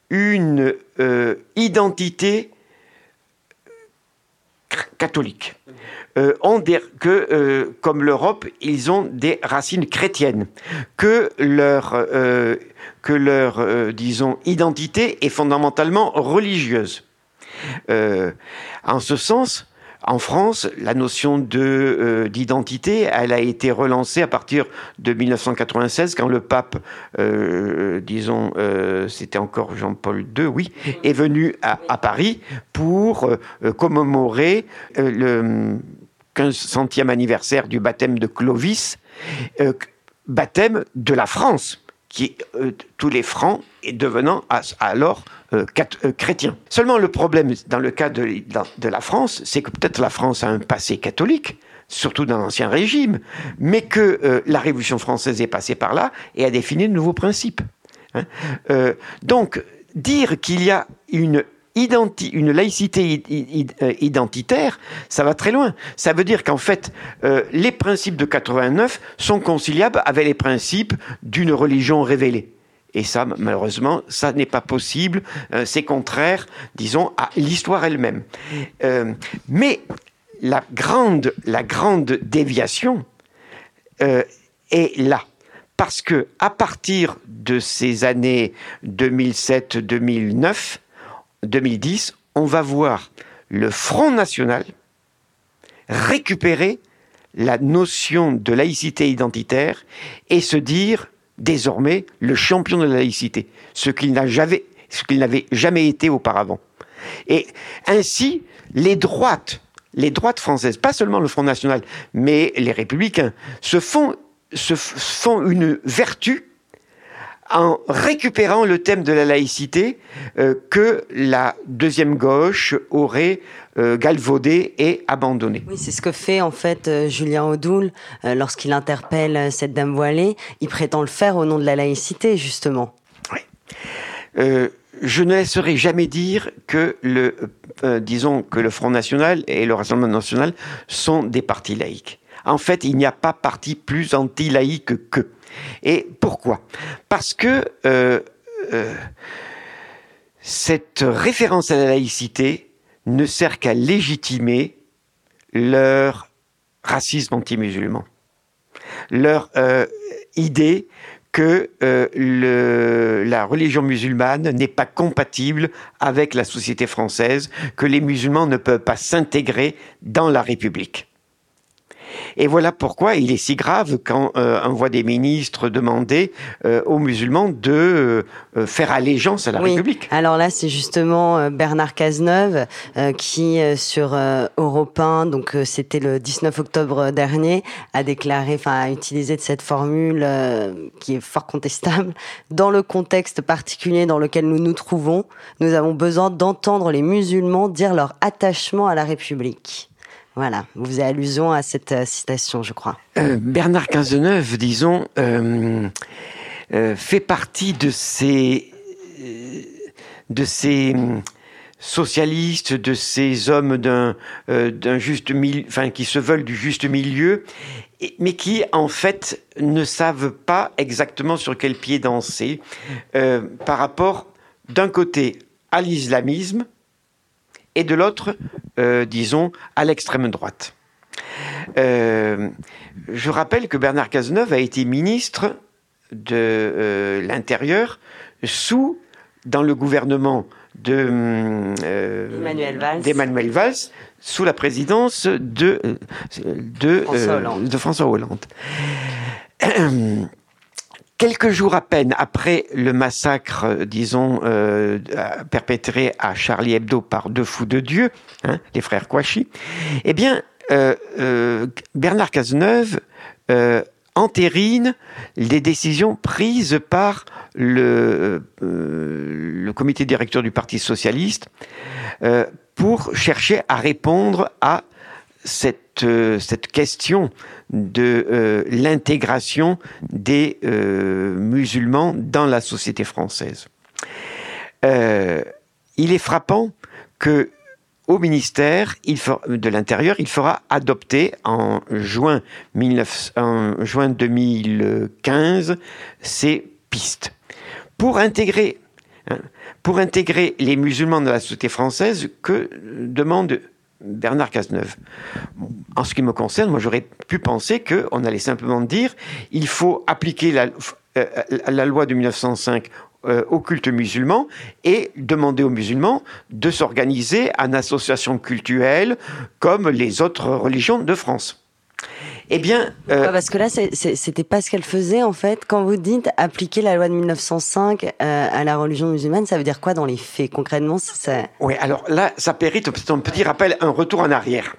une euh, identité catholique. Euh, ont des, que, euh, comme l'Europe, ils ont des racines chrétiennes, que leur, euh, que leur euh, disons, identité est fondamentalement religieuse. Euh, en ce sens, en France, la notion de, euh, d'identité, elle a été relancée à partir de mille neuf cent quatre-vingt-seize, quand le pape, euh, disons, euh, c'était encore Jean-Paul deux, oui, est venu à, à Paris pour euh, commémorer euh, le quinze centième anniversaire du baptême de Clovis, euh, baptême de la France, qui euh, tous les Francs devenant alors euh, quatre, euh, chrétiens. Seulement le problème dans le cas de, de la France, c'est que peut-être la France a un passé catholique, surtout dans l'Ancien Régime, mais que euh, la Révolution française est passée par là et a défini de nouveaux principes. Hein euh, donc, dire qu'il y a une Identi- une laïcité identitaire, ça va très loin. Ça veut dire qu'en fait, euh, les principes de quatre-vingt-neuf sont conciliables avec les principes d'une religion révélée. Et ça, malheureusement, ça n'est pas possible. Euh, c'est contraire, disons, à l'histoire elle-même. Euh, mais la grande, la grande déviation euh, est là. Parce que à partir de ces années deux mille sept deux mille neuf, deux mille dix, on va voir le Front National récupérer la notion de laïcité identitaire et se dire désormais le champion de la laïcité, ce qu'il n'a jamais, ce qu'il n'avait jamais été auparavant. Et ainsi, les droites, les droites françaises, pas seulement le Front National, mais les Républicains, se font, se font une vertu en récupérant le thème de la laïcité euh, que la Deuxième Gauche aurait euh, galvaudé et abandonné. Oui, c'est ce que fait en fait euh, Julien Odoul euh, lorsqu'il interpelle euh, cette dame voilée. Il prétend le faire au nom de la laïcité, justement. Oui. Euh, je ne laisserai jamais dire que le, euh, disons que le Front National et le Rassemblement National sont des partis laïques. En fait, il n'y a pas parti plus anti-laïque qu'eux. Et pourquoi ? Parce que euh, euh, cette référence à la laïcité ne sert qu'à légitimer leur racisme anti-musulman, leur euh, idée que euh, le, la religion musulmane n'est pas compatible avec la société française, que les musulmans ne peuvent pas s'intégrer dans la République. Et voilà pourquoi il est si grave quand euh, on voit des ministres demander euh, aux musulmans de euh, faire allégeance à la oui. République. Alors là, c'est justement euh, Bernard Cazeneuve euh, qui, euh, sur euh, Europe un, donc euh, c'était le dix-neuf octobre dernier, a déclaré, enfin a utilisé de cette formule euh, qui est fort contestable. Dans le contexte particulier dans lequel nous nous trouvons, nous avons besoin d'entendre les musulmans dire leur attachement à la République. Voilà, vous faites allusion à cette euh, citation, je crois. Euh, Bernard Cazeneuve, disons, euh, euh, fait partie de ces, euh, de ces socialistes, de ces hommes d'un, euh, d'un juste milieu, enfin, qui se veulent du juste milieu, et, mais qui, en fait, ne savent pas exactement sur quel pied danser euh, par rapport, d'un côté, à l'islamisme, et de l'autre, euh, disons, à l'extrême droite. Euh, je rappelle que Bernard Cazeneuve a été ministre de euh, l'Intérieur sous, dans le gouvernement de, euh, Emmanuel Valls. d'Emmanuel Valls, sous la présidence de, de, François, euh, Hollande. de François Hollande. Euh, Quelques jours à peine après le massacre, disons, euh, perpétré à Charlie Hebdo par deux fous de Dieu, hein, les frères Kouachi, eh bien, euh, euh, Bernard Cazeneuve euh, entérine les décisions prises par le, euh, le comité directeur du Parti socialiste euh, pour chercher à répondre à Cette, euh, cette question de euh, l'intégration des euh, musulmans dans la société française. Euh, il est frappant que, au ministère il fera, de l'Intérieur, il fera adopter en juin, dix-neuf, en juin deux mille quinze ces pistes pour intégrer, hein, pour intégrer les musulmans dans la société française que demande Bernard Cazeneuve. En ce qui me concerne, moi j'aurais pu penser qu'on allait simplement dire il faut appliquer la, euh, la loi de mille neuf cent cinq euh, au culte musulman et demander aux musulmans de s'organiser en association cultuelle comme les autres religions de France. Eh bien, euh... ouais, parce que là, c'est, c'est, c'était pas ce qu'elle faisait en fait. Quand vous dites appliquer la loi de mille neuf cent cinq euh, à la religion musulmane, ça veut dire quoi dans les faits concrètement ça... Oui, alors là, ça périte. C'est un petit rappel, un retour en arrière.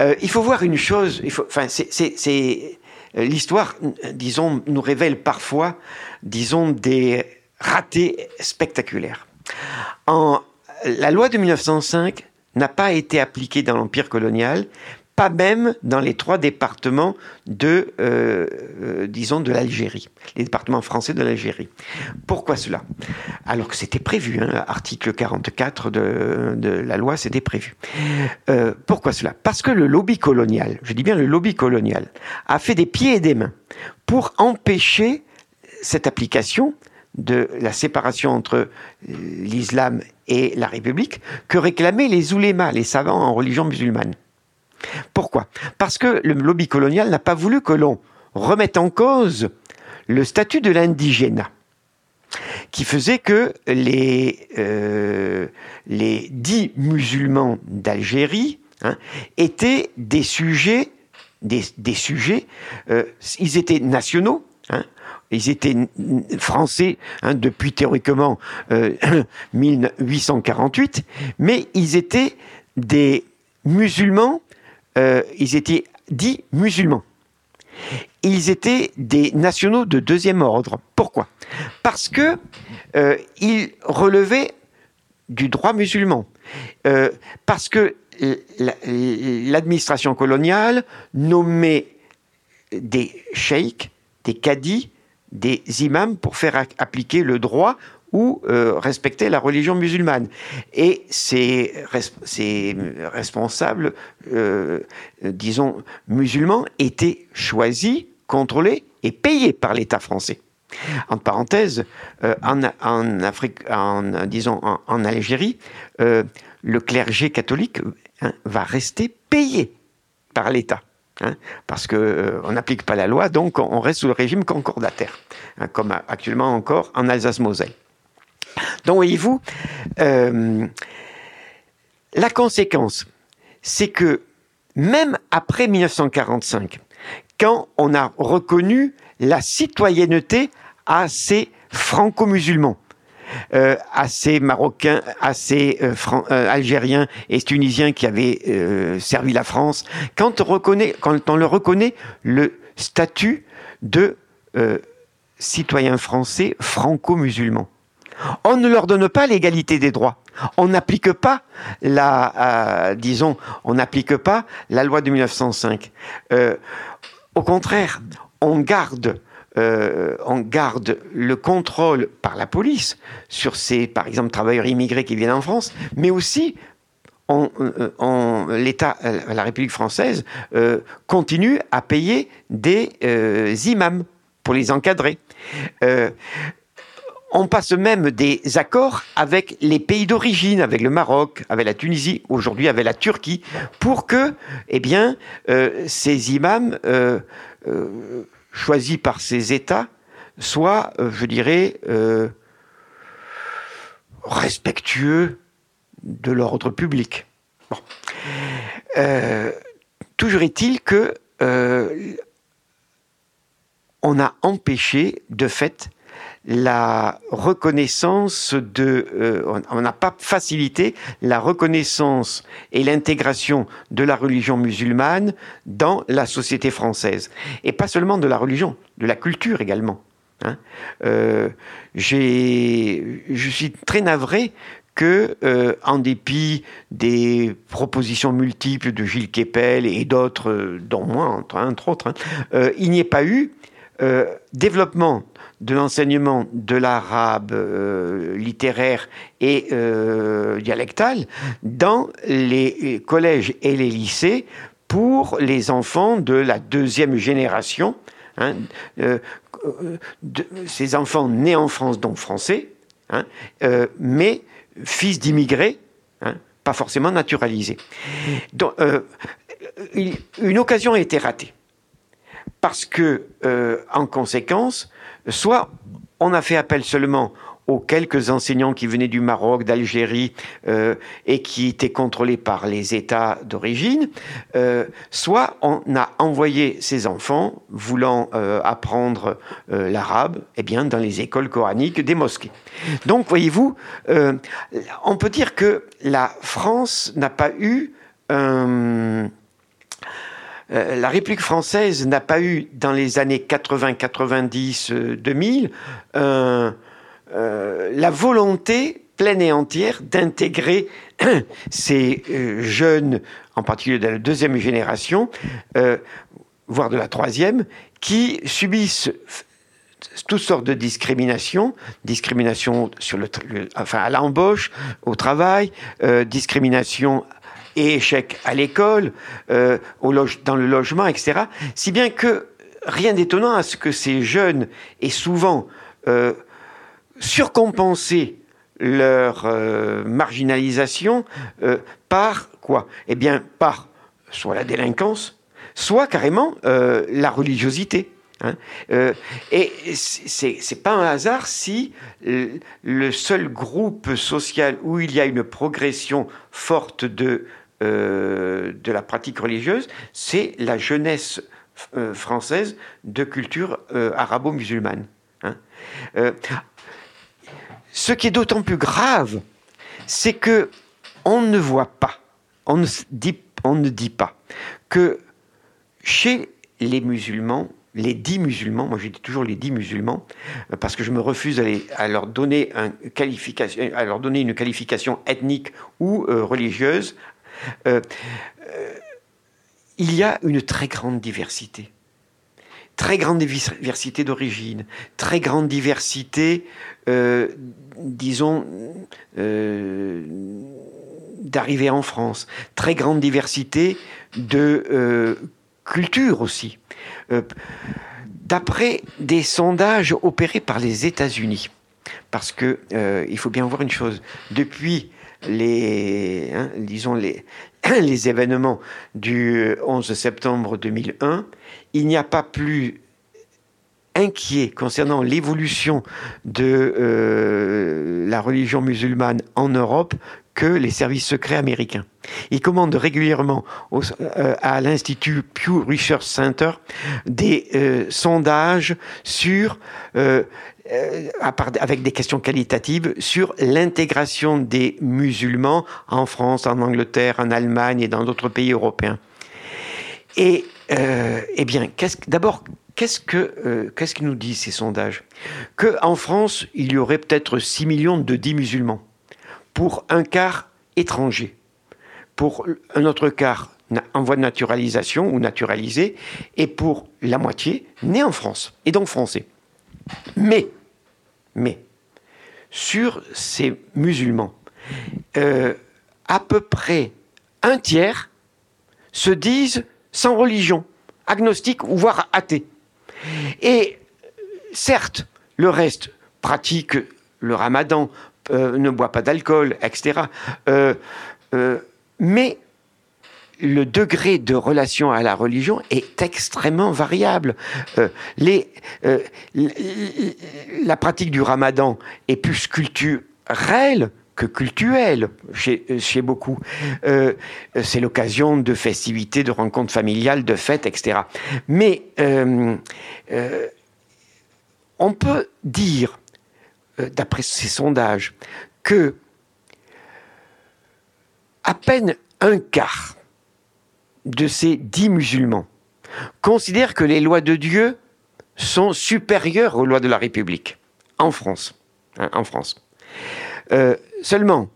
Euh, il faut voir une chose. Il faut, enfin, c'est, c'est, c'est l'histoire, disons, nous révèle parfois, disons, des ratés spectaculaires. En la loi de mille neuf cent cinq n'a pas été appliquée dans l'empire colonial. Pas même dans les trois départements de, euh, euh, disons, de l'Algérie, les départements français de l'Algérie. Pourquoi cela ? Alors que c'était prévu, hein, article quarante-quatre de, de la loi, c'était prévu. Euh, pourquoi cela ? Parce que le lobby colonial, je dis bien le lobby colonial, a fait des pieds et des mains pour empêcher cette application de la séparation entre l'islam et la République que réclamaient les oulémas, les savants en religion musulmane. Pourquoi ? Parce que le lobby colonial n'a pas voulu que l'on remette en cause le statut de l'indigénat, qui faisait que les, euh, les dits musulmans d'Algérie hein, étaient des sujets, des, des sujets euh, ils étaient nationaux, hein, ils étaient français hein, depuis théoriquement euh, mille huit cent quarante-huit, mais ils étaient des musulmans. Euh, ils étaient dits musulmans. Ils étaient des nationaux de deuxième ordre. Pourquoi ? Parce que euh, ils relevaient du droit musulman. Euh, parce que l'administration coloniale nommait des cheikhes, des cadis, des imams pour faire appliquer le droit ou euh, respecter la religion musulmane. Et ces, res- ces responsables, euh, disons, musulmans, étaient choisis, contrôlés et payés par l'État français. En parenthèse, euh, en, en Afrique, en, disons, en, en Algérie, euh, le clergé catholique hein, va rester payé par l'État. Hein, parce qu'on euh, n'applique pas la loi, donc on reste sous le régime concordataire, hein, comme actuellement encore en Alsace-Moselle. Donc, voyez-vous, euh, la conséquence, c'est que même après mille neuf cent quarante-cinq, quand on a reconnu la citoyenneté à ces franco-musulmans, euh, à ces Marocains, à ces euh, Fran- euh, Algériens et Tunisiens qui avaient euh, servi la France, quand on, reconnaît, quand on leur reconnaît le statut de euh, citoyen français franco-musulman. On ne leur donne pas l'égalité des droits. On n'applique pas la, euh, disons, on n'applique pas la loi de mille neuf cent cinq. Euh, au contraire, on garde, euh, on garde le contrôle par la police sur ces, par exemple, travailleurs immigrés qui viennent en France, mais aussi, on, on, l'État, la République française, euh, continue à payer des euh, imams pour les encadrer. Euh, On passe même des accords avec les pays d'origine, avec le Maroc, avec la Tunisie, aujourd'hui avec la Turquie, pour que, eh bien, euh, ces imams euh, euh, choisis par ces États soient, euh, je dirais, euh, respectueux de l'ordre public. Bon. Euh, toujours est-il que euh, on a empêché, de fait, la reconnaissance de... Euh, on n'a pas facilité la reconnaissance et l'intégration de la religion musulmane dans la société française. Et pas seulement de la religion, de la culture également. Hein. Euh, j'ai, je suis très navré que, euh, en dépit des propositions multiples de Gilles Kepel et d'autres, euh, dont moi, entre, entre autres, hein, euh, il n'y ait pas eu euh, développement de l'enseignement de l'arabe euh, littéraire et euh, dialectal dans les collèges et les lycées pour les enfants de la deuxième génération, hein, euh, de, ces enfants nés en France, donc français, hein, euh, mais fils d'immigrés, hein, pas forcément naturalisés. Donc, euh, une occasion a été ratée. Parce que, euh, en conséquence, soit on a fait appel seulement aux quelques enseignants qui venaient du Maroc, d'Algérie, euh, et qui étaient contrôlés par les États d'origine, euh, soit on a envoyé ces enfants voulant euh, apprendre euh, l'arabe, eh bien, dans les écoles coraniques des mosquées. Donc, voyez-vous, euh, on peut dire que la France n'a pas eu un... Euh, Euh, la République française n'a pas eu, dans les années quatre-vingts, quatre-vingt-dix, deux mille, euh, euh, la volonté pleine et entière d'intégrer ces euh, jeunes, en particulier de la deuxième génération, euh, voire de la troisième, qui subissent toutes sortes de discriminations, discrimination sur le, le, enfin, à l'embauche, au travail, euh, discrimination... et échecs à l'école, euh, au loge- dans le logement, et cetera. Si bien que rien d'étonnant à ce que ces jeunes aient souvent euh, surcompensé leur euh, marginalisation euh, par quoi ? Eh bien, par soit la délinquance, soit carrément euh, la religiosité. Hein. Euh, et c'est, c'est pas un hasard si le seul groupe social où il y a une progression forte de Euh, de la pratique religieuse, c'est la jeunesse euh, française de culture euh, arabo-musulmane. Hein. Euh, ce qui est d'autant plus grave, c'est que on ne voit pas, on ne dit, on ne dit pas que chez les musulmans, les dix musulmans, moi je dis toujours les dix musulmans, parce que je me refuse à, les, à, leur, donner un qualification, à leur donner une qualification ethnique ou euh, religieuse, euh, euh, il y a une très grande diversité. Très grande diversité d'origine, très grande diversité, euh, disons, euh, d'arrivée en France, très grande diversité de euh, culture aussi. Euh, d'après des sondages opérés par les États-Unis, parce que euh, il faut bien voir une chose, depuis les, hein, disons les, les événements du onze septembre deux mille un, il n'y a pas plus inquiet concernant l'évolution de euh, la religion musulmane en Europe que les services secrets américains. Il commande régulièrement au, euh, à l'Institut Pew Research Center des euh, sondages sur, euh, euh, à part, avec des questions qualitatives sur l'intégration des musulmans en France, en Angleterre, en Allemagne et dans d'autres pays européens. Et euh, eh bien, qu'est-ce, d'abord, qu'est-ce que euh, qu'est-ce qu'ils nous disent ces sondages ? Qu'en France, il y aurait peut-être six millions de dits musulmans, pour un quart étranger, pour un autre quart en voie de naturalisation ou naturalisé, et pour la moitié nés en France, et donc français. Mais, mais sur ces musulmans, euh, à peu près un tiers se disent sans religion, agnostiques ou voire athées. Et certes, le reste pratique le ramadan, Euh, ne boit pas d'alcool, et cetera. Euh, euh, mais le degré de relation à la religion est extrêmement variable. Euh, les, euh, la pratique du ramadan est plus culturelle que cultuelle chez, chez beaucoup. Euh, c'est l'occasion de festivités, de rencontres familiales, de fêtes, et cetera. Mais euh, euh, on peut dire, d'après ces sondages, que à peine un quart de ces dix musulmans considèrent que les lois de Dieu sont supérieures aux lois de la République, en France. Hein, en France. Euh, seulement,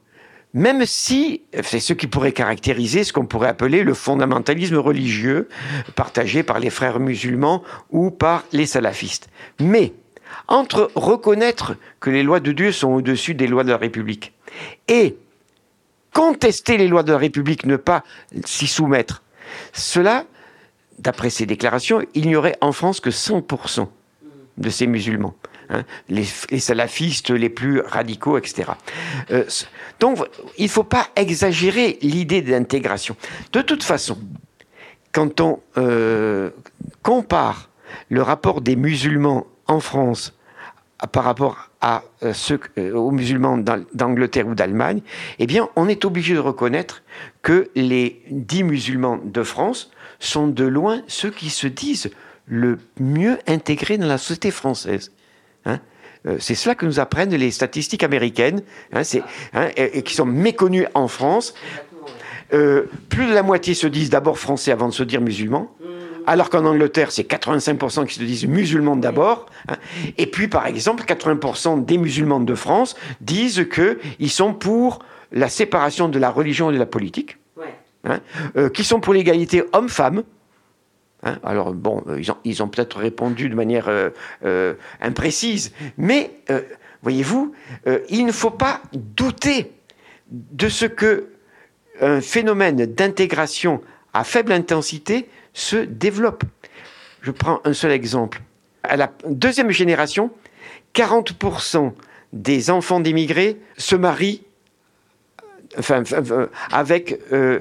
même si, c'est ce qui pourrait caractériser ce qu'on pourrait appeler le fondamentalisme religieux partagé par les frères musulmans ou par les salafistes. Mais, entre reconnaître que les lois de Dieu sont au-dessus des lois de la République et contester les lois de la République, ne pas s'y soumettre, cela, d'après ces déclarations, il n'y aurait en France que cent pour cent de ces musulmans, hein, les, les salafistes les plus radicaux, et cetera. Euh, donc, il ne faut pas exagérer l'idée d'intégration. De toute façon, quand on euh, compare le rapport des musulmans en France, par rapport à ceux, aux musulmans d'Angleterre ou d'Allemagne, eh bien, on est obligé de reconnaître que les dix musulmans de France sont de loin ceux qui se disent le mieux intégrés dans la société française. Hein ? C'est cela que nous apprennent les statistiques américaines, hein, c'est, hein, et, et qui sont méconnues en France. Euh, plus de la moitié se disent d'abord français avant de se dire musulmans. Alors qu'en Angleterre, c'est quatre-vingt-cinq pour cent qui se disent musulmans d'abord. Et puis, par exemple, quatre-vingts pour cent des musulmans de France disent qu'ils sont pour la séparation de la religion et de la politique, ouais. Hein, euh, qui sont pour l'égalité homme-femme. Hein, alors, bon, ils ont, ils ont peut-être répondu de manière euh, euh, imprécise. Mais, euh, voyez-vous, euh, il ne faut pas douter de ce qu'un phénomène d'intégration à faible intensité se développe. Je prends un seul exemple. À la deuxième génération, quarante pour cent des enfants d'émigrés se marient enfin, avec euh,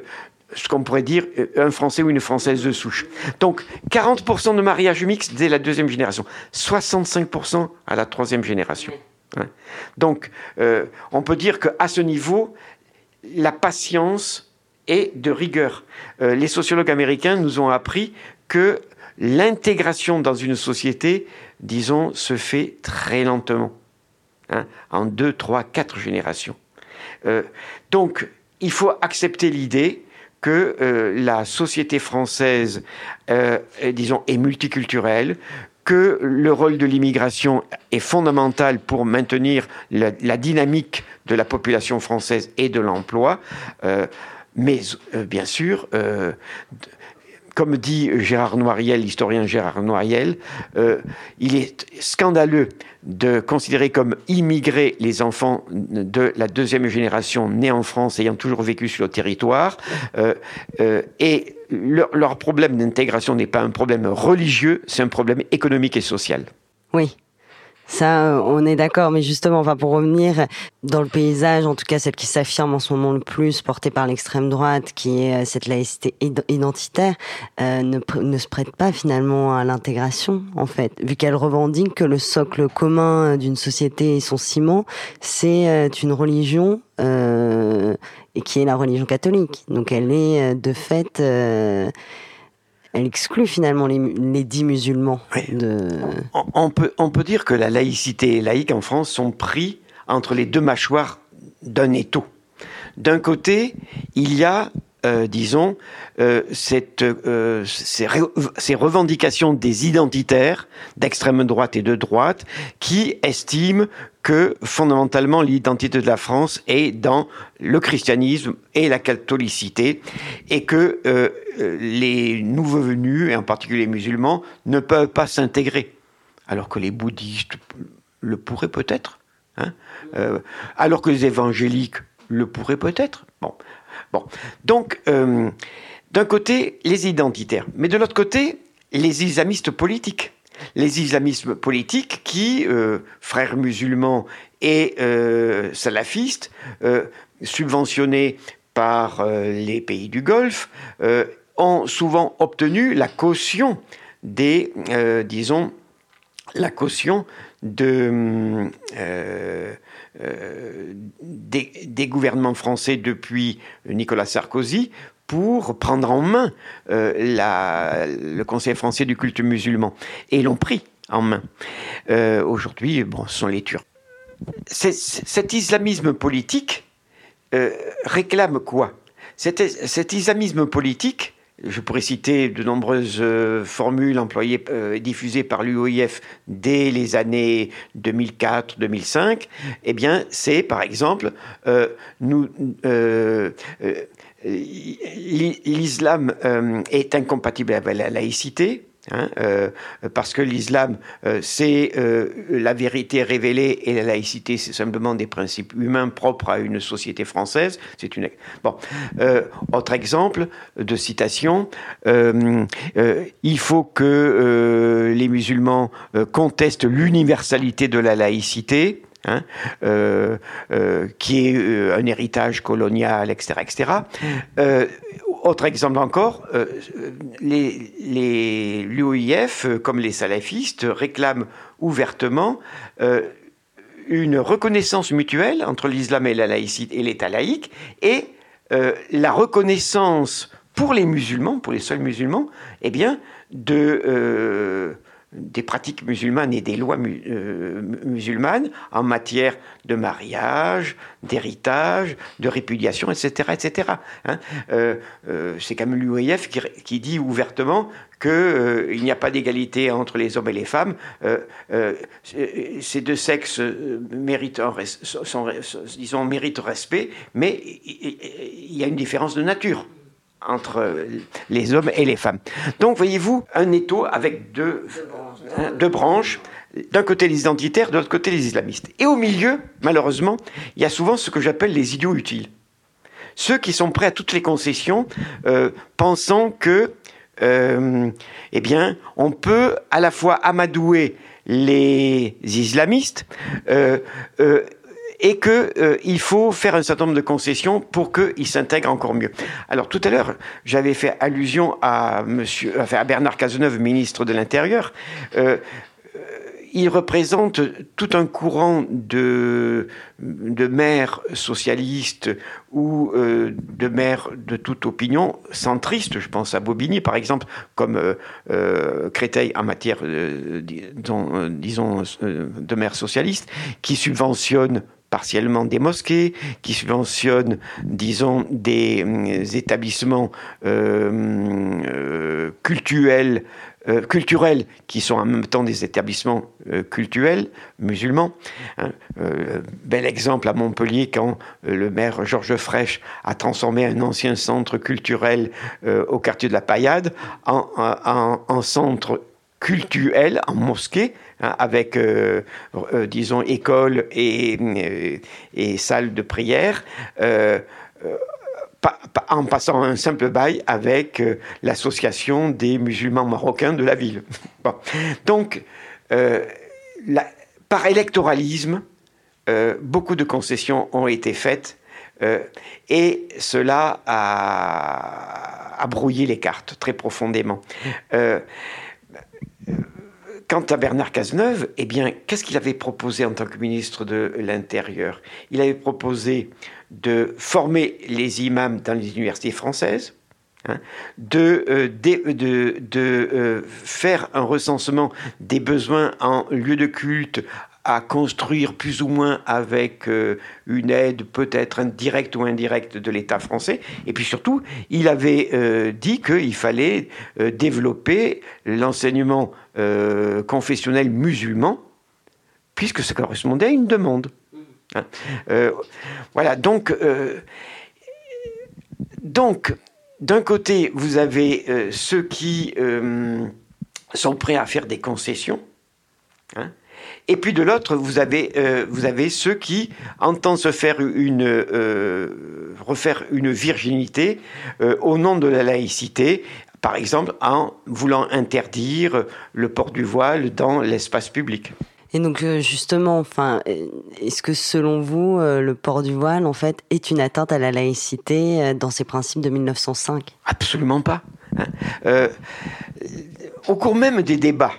ce qu'on pourrait dire un Français ou une Française de souche. Donc, quarante pour cent de mariages mixtes dès la deuxième génération, soixante-cinq pour cent à la troisième génération. Hein. Donc, euh, on peut dire qu'à ce niveau, la patience et de rigueur. Euh, les sociologues américains nous ont appris que l'intégration dans une société, disons, se fait très lentement, hein, en deux, trois, quatre générations. Euh, donc, il faut accepter l'idée que euh, la société française, euh, disons, est multiculturelle, que le rôle de l'immigration est fondamental pour maintenir la, la dynamique de la population française et de l'emploi. Euh, Mais euh, bien sûr, euh, comme dit Gérard Noiriel, l'historien Gérard Noiriel, euh, il est scandaleux de considérer comme immigrés les enfants de la deuxième génération nés en France, ayant toujours vécu sur le territoire. Euh, euh, et leur, leur problème d'intégration n'est pas un problème religieux, c'est un problème économique et social. Oui. Ça, on est d'accord, mais justement, enfin, pour revenir dans le paysage, en tout cas celle qui s'affirme en ce moment le plus, portée par l'extrême droite, qui est cette laïcité identitaire, euh, ne, ne se prête pas finalement à l'intégration, en fait, vu qu'elle revendique que le socle commun d'une société et son ciment, c'est une religion, euh, euh, qui est la religion catholique. Donc elle est de fait, euh, elle exclut finalement les, les dits musulmans. Oui. De... On, on, peut, on peut dire que la laïcité et laïque en France sont pris entre les deux mâchoires d'un étau. D'un côté, il y a, euh, disons, euh, cette, euh, ces, re- ces revendications des identitaires, d'extrême droite et de droite, qui estiment que, fondamentalement, l'identité de la France est dans le christianisme et la catholicité, et que euh, les nouveaux venus, et en particulier les musulmans, ne peuvent pas s'intégrer, alors que les bouddhistes le pourraient peut-être, hein, euh, alors que les évangéliques le pourrait peut-être. Bon, bon. Donc, euh, d'un côté, les identitaires, mais de l'autre côté, les islamistes politiques. Les islamistes politiques qui, euh, frères musulmans et euh, salafistes, euh, subventionnés par euh, les pays du Golfe, euh, ont souvent obtenu la caution des, euh, disons, la caution de... Euh, Euh, des, des gouvernements français depuis Nicolas Sarkozy pour prendre en main euh, la, le Conseil français du culte musulman. Et l'ont pris en main. Euh, aujourd'hui, bon, ce sont les Turcs. C'est, c'est, cet islamisme politique euh, réclame quoi ? Cet, cet islamisme politique, je pourrais citer de nombreuses euh, formules employées et euh, diffusées par l'U O I F dès les années deux mille quatre deux mille cinq. Eh bien, c'est par exemple euh, nous, euh, euh, l'islam euh, est incompatible avec la laïcité. Hein, euh, parce que l'islam, euh, c'est euh, la vérité révélée et la laïcité, c'est simplement des principes humains propres à une société française. C'est une... Bon. Euh, autre exemple de citation, euh, euh, il faut que euh, les musulmans euh, contestent l'universalité de la laïcité, hein, euh, euh, qui est euh, un héritage colonial, et cetera, et cetera. Euh, Autre exemple encore, euh, les, les, l'U O I F, euh, comme les salafistes, réclament ouvertement euh, une reconnaissance mutuelle entre l'islam et la laïcité et l'État laïque, et euh, la reconnaissance pour les musulmans, pour les seuls musulmans, eh bien, de, euh, des pratiques musulmanes et des lois mu- euh, musulmanes en matière de mariage, d'héritage, de répudiation, et cetera, et cetera. Hein euh, euh, c'est quand même l'U O I F qui, qui dit ouvertement qu'il euh, n'y a pas d'égalité entre les hommes et les femmes. Euh, euh, ces deux sexes méritent, res- sont, disons, méritent respect, mais il y a une différence de nature entre les hommes et les femmes. Donc, voyez-vous, un étau avec deux, hein, deux branches, d'un côté les identitaires, de l'autre côté les islamistes. Et au milieu, malheureusement, il y a souvent ce que j'appelle les idiots utiles. Ceux qui sont prêts à toutes les concessions, euh, pensant que, euh, eh bien, on peut à la fois amadouer les islamistes, euh, euh, et qu'il euh, faut faire un certain nombre de concessions pour qu'ils s'intègrent encore mieux. Alors, tout à l'heure, j'avais fait allusion à, monsieur, enfin, à Bernard Cazeneuve, ministre de l'Intérieur. Euh, il représente tout un courant de, de maires socialistes ou euh, de maires de toute opinion centristes. Je pense à Bobigny, par exemple, comme euh, euh, Créteil en matière, euh, disons, disons euh, de maires socialistes, qui subventionnent partiellement des mosquées, qui subventionnent, disons, des euh, établissements euh, euh, cultuels, euh, culturels, qui sont en même temps des établissements euh, cultuels musulmans. Hein, euh, bel exemple à Montpellier, quand euh, le maire Georges Frêche a transformé un ancien centre culturel euh, au quartier de la Paillade en, en, en centre cultuel, en mosquée, hein, avec, euh, euh, disons, école et, euh, et salle de prière, euh, euh, pa- pa- en passant un simple bail avec euh, l'association des musulmans marocains de la ville. Bon. Donc, euh, la, par électoralisme, euh, beaucoup de concessions ont été faites, euh, et cela a, a brouillé les cartes très profondément. Euh, Quant à Bernard Cazeneuve, eh bien, qu'est-ce qu'il avait proposé en tant que ministre de l'Intérieur? Il avait proposé de former les imams dans les universités françaises, hein, de, euh, de, de, de euh, faire un recensement des besoins en lieux de culte, à construire plus ou moins avec euh, une aide peut-être directe ou indirecte de l'État français. Et puis surtout, il avait euh, dit qu'il fallait euh, développer l'enseignement euh, confessionnel musulman, puisque ça correspondait à une demande. Hein. Euh, voilà, donc, euh, donc, d'un côté, vous avez euh, ceux qui euh, sont prêts à faire des concessions, hein. Et puis de l'autre, vous avez, euh, vous avez ceux qui entendent se faire une, euh, refaire une virginité euh, au nom de la laïcité, par exemple en voulant interdire le port du voile dans l'espace public. Et donc justement, enfin, est-ce que selon vous, le port du voile en fait est une atteinte à la laïcité dans ses principes de mille neuf cent cinq? Absolument pas. Hein. Euh, au cours même des débats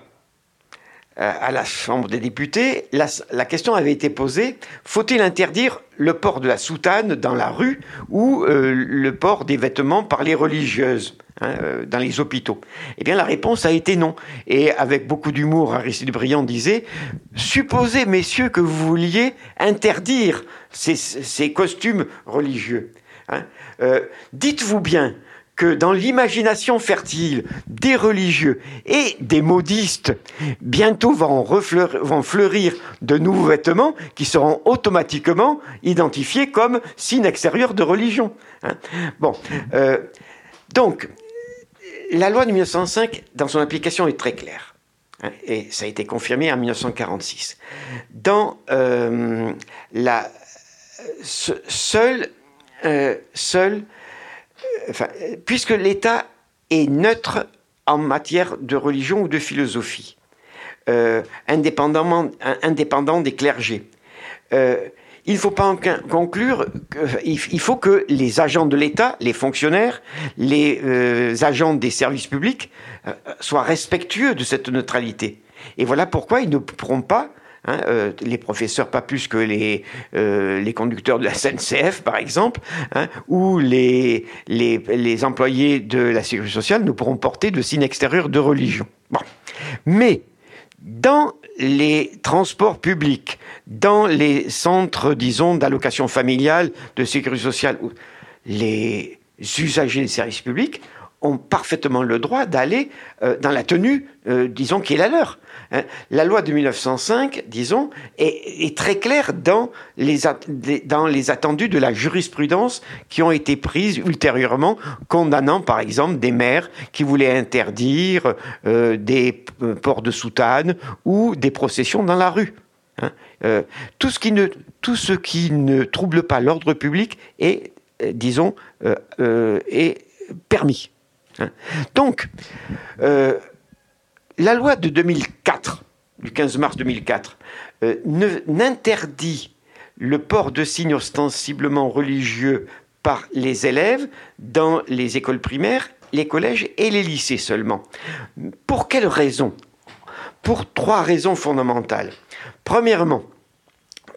à la Chambre des députés, la, la question avait été posée, faut-il interdire le port de la soutane dans la rue ou euh, le port des vêtements par les religieuses, hein, euh, dans les hôpitaux? Eh bien, la réponse a été non. Et avec beaucoup d'humour, Aristide Briand disait « Supposez, messieurs, que vous vouliez interdire ces, ces costumes religieux. Hein, euh, dites-vous bien que dans l'imagination fertile des religieux et des modistes, bientôt vont, refleurir, vont fleurir de nouveaux vêtements qui seront automatiquement identifiés comme signes extérieurs de religion. » Hein ? Bon, euh, donc, la loi de mille neuf cent cinq, dans son application, est très claire. Hein, et ça a été confirmé en mille neuf cent quarante-six. Dans euh, la... Se, seul... Euh, seul Enfin, puisque l'État est neutre en matière de religion ou de philosophie, euh, indépendamment, indépendant des clergés, euh, il ne faut pas en conclure qu'il faut que les agents de l'État, les fonctionnaires, les euh, agents des services publics euh, soient respectueux de cette neutralité. Et voilà pourquoi ils ne pourront pas, hein, euh, les professeurs, pas plus que les, euh, les conducteurs de la S N C F, par exemple, hein, ou les, les, les employés de la Sécurité sociale ne pourront porter de signes extérieurs de religion. Bon. Mais dans les transports publics, dans les centres, disons, d'allocation familiale, de Sécurité sociale, les usagers des services publics ont parfaitement le droit d'aller euh, dans la tenue, euh, disons, qui est la leur. Hein. La loi de mille neuf cent cinq, disons, est, est très claire dans les, at- dans les attendus de la jurisprudence qui ont été prises ultérieurement, condamnant par exemple des maires qui voulaient interdire euh, des euh, ports de soutane ou des processions dans la rue. Hein. Euh, tout ce qui ne, tout ce qui ne trouble pas l'ordre public est, euh, disons, euh, euh, est permis. Hein. Donc, euh, la loi de deux mille quatre, du quinze mars deux mille quatre, euh, ne, n'interdit le port de signes ostensiblement religieux par les élèves dans les écoles primaires, les collèges et les lycées seulement. Pour quelles raisons? Pour trois raisons fondamentales. Premièrement,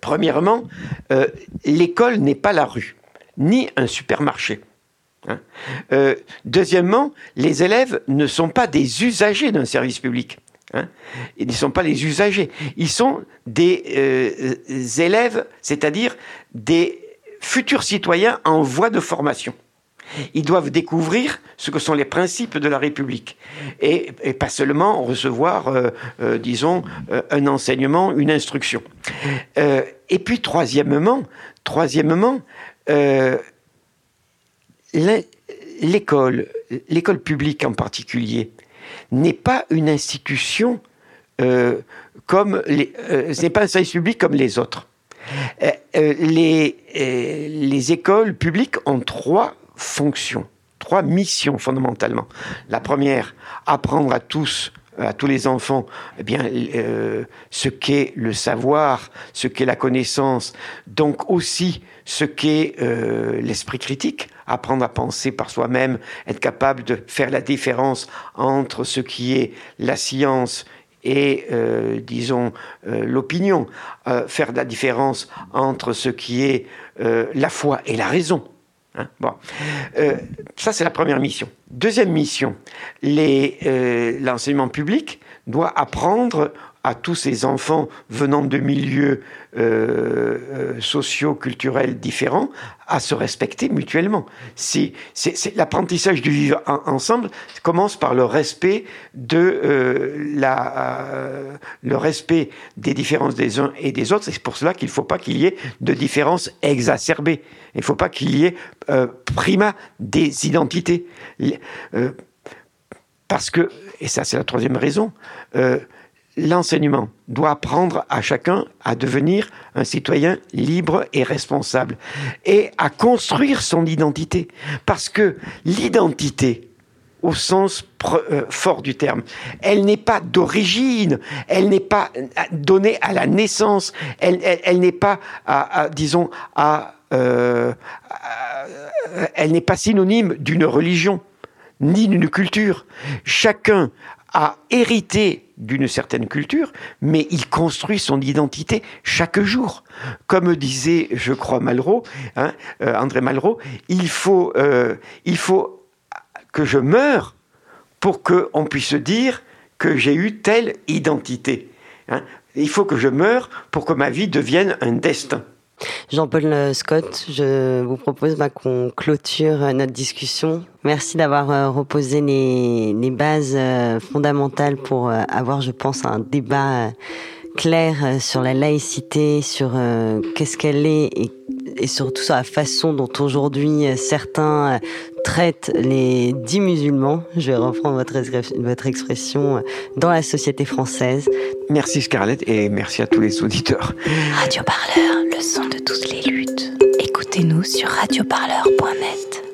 premièrement euh, l'école n'est pas la rue, ni un supermarché. Hein. Euh, deuxièmement, les élèves ne sont pas des usagers d'un service public. Hein. Ils ne sont pas les usagers. Ils sont des euh, élèves, c'est-à-dire des futurs citoyens en voie de formation. Ils doivent découvrir ce que sont les principes de la République et, et pas seulement recevoir, euh, euh, disons, euh, un enseignement, une instruction. Euh, et puis, troisièmement, troisièmement euh, L'école, l'école publique en particulier, n'est pas une institution euh, comme les, euh, ce n'est pas un service public comme les autres. Euh, les, euh, les écoles publiques ont trois fonctions, trois missions fondamentalement. La première, apprendre à tous, à tous les enfants, eh bien, euh, ce qu'est le savoir, ce qu'est la connaissance, donc aussi ce qu'est euh, l'esprit critique. Apprendre à penser par soi-même, être capable de faire la différence entre ce qui est la science et, euh, disons, euh, l'opinion, euh, faire de la différence entre ce qui est euh, la foi et la raison. Hein, bon. euh, ça, c'est la première mission. Deuxième mission, les, euh, l'enseignement public doit apprendre à tous ces enfants venant de milieux euh, euh, sociaux, culturels différents, à se respecter mutuellement. C'est, c'est, c'est, l'apprentissage du vivre en, ensemble commence par le respect, de, euh, la, euh, le respect des différences des uns et des autres. C'est pour cela qu'il ne faut pas qu'il y ait de différences exacerbées. Il ne faut pas qu'il y ait euh, primat des identités. Euh, parce que, et ça c'est la troisième raison, euh, l'enseignement doit apprendre à chacun à devenir un citoyen libre et responsable et à construire son identité. Parce que l'identité, au sens pre- euh, fort du terme, elle n'est pas d'origine, elle n'est pas donnée à la naissance, elle, elle, elle n'est pas, à, à, disons, à, euh, à, elle n'est pas synonyme d'une religion ni d'une culture. Chacun a hérité d'une certaine culture, mais il construit son identité chaque jour. Comme disait, je crois, Malraux, hein, euh, André Malraux, il faut, euh, il faut que je meure pour qu'on puisse dire que j'ai eu telle identité. Hein. Il faut que je meure pour que ma vie devienne un destin. Jean-Paul Scott, je vous propose bah, qu'on clôture notre discussion. Merci d'avoir euh, reposé les, les bases euh, fondamentales pour euh, avoir, je pense, un débat euh, clair euh, sur la laïcité, sur euh, qu'est-ce qu'elle est et, et surtout sur la façon dont aujourd'hui euh, certains euh, traitent les dits musulmans, je vais reprendre votre, esgrif- votre expression, euh, dans la société française. Merci Scarlett et merci à tous les auditeurs. Radio Parleur, le son de toutes les luttes. Écoutez-nous sur radio parleur point net.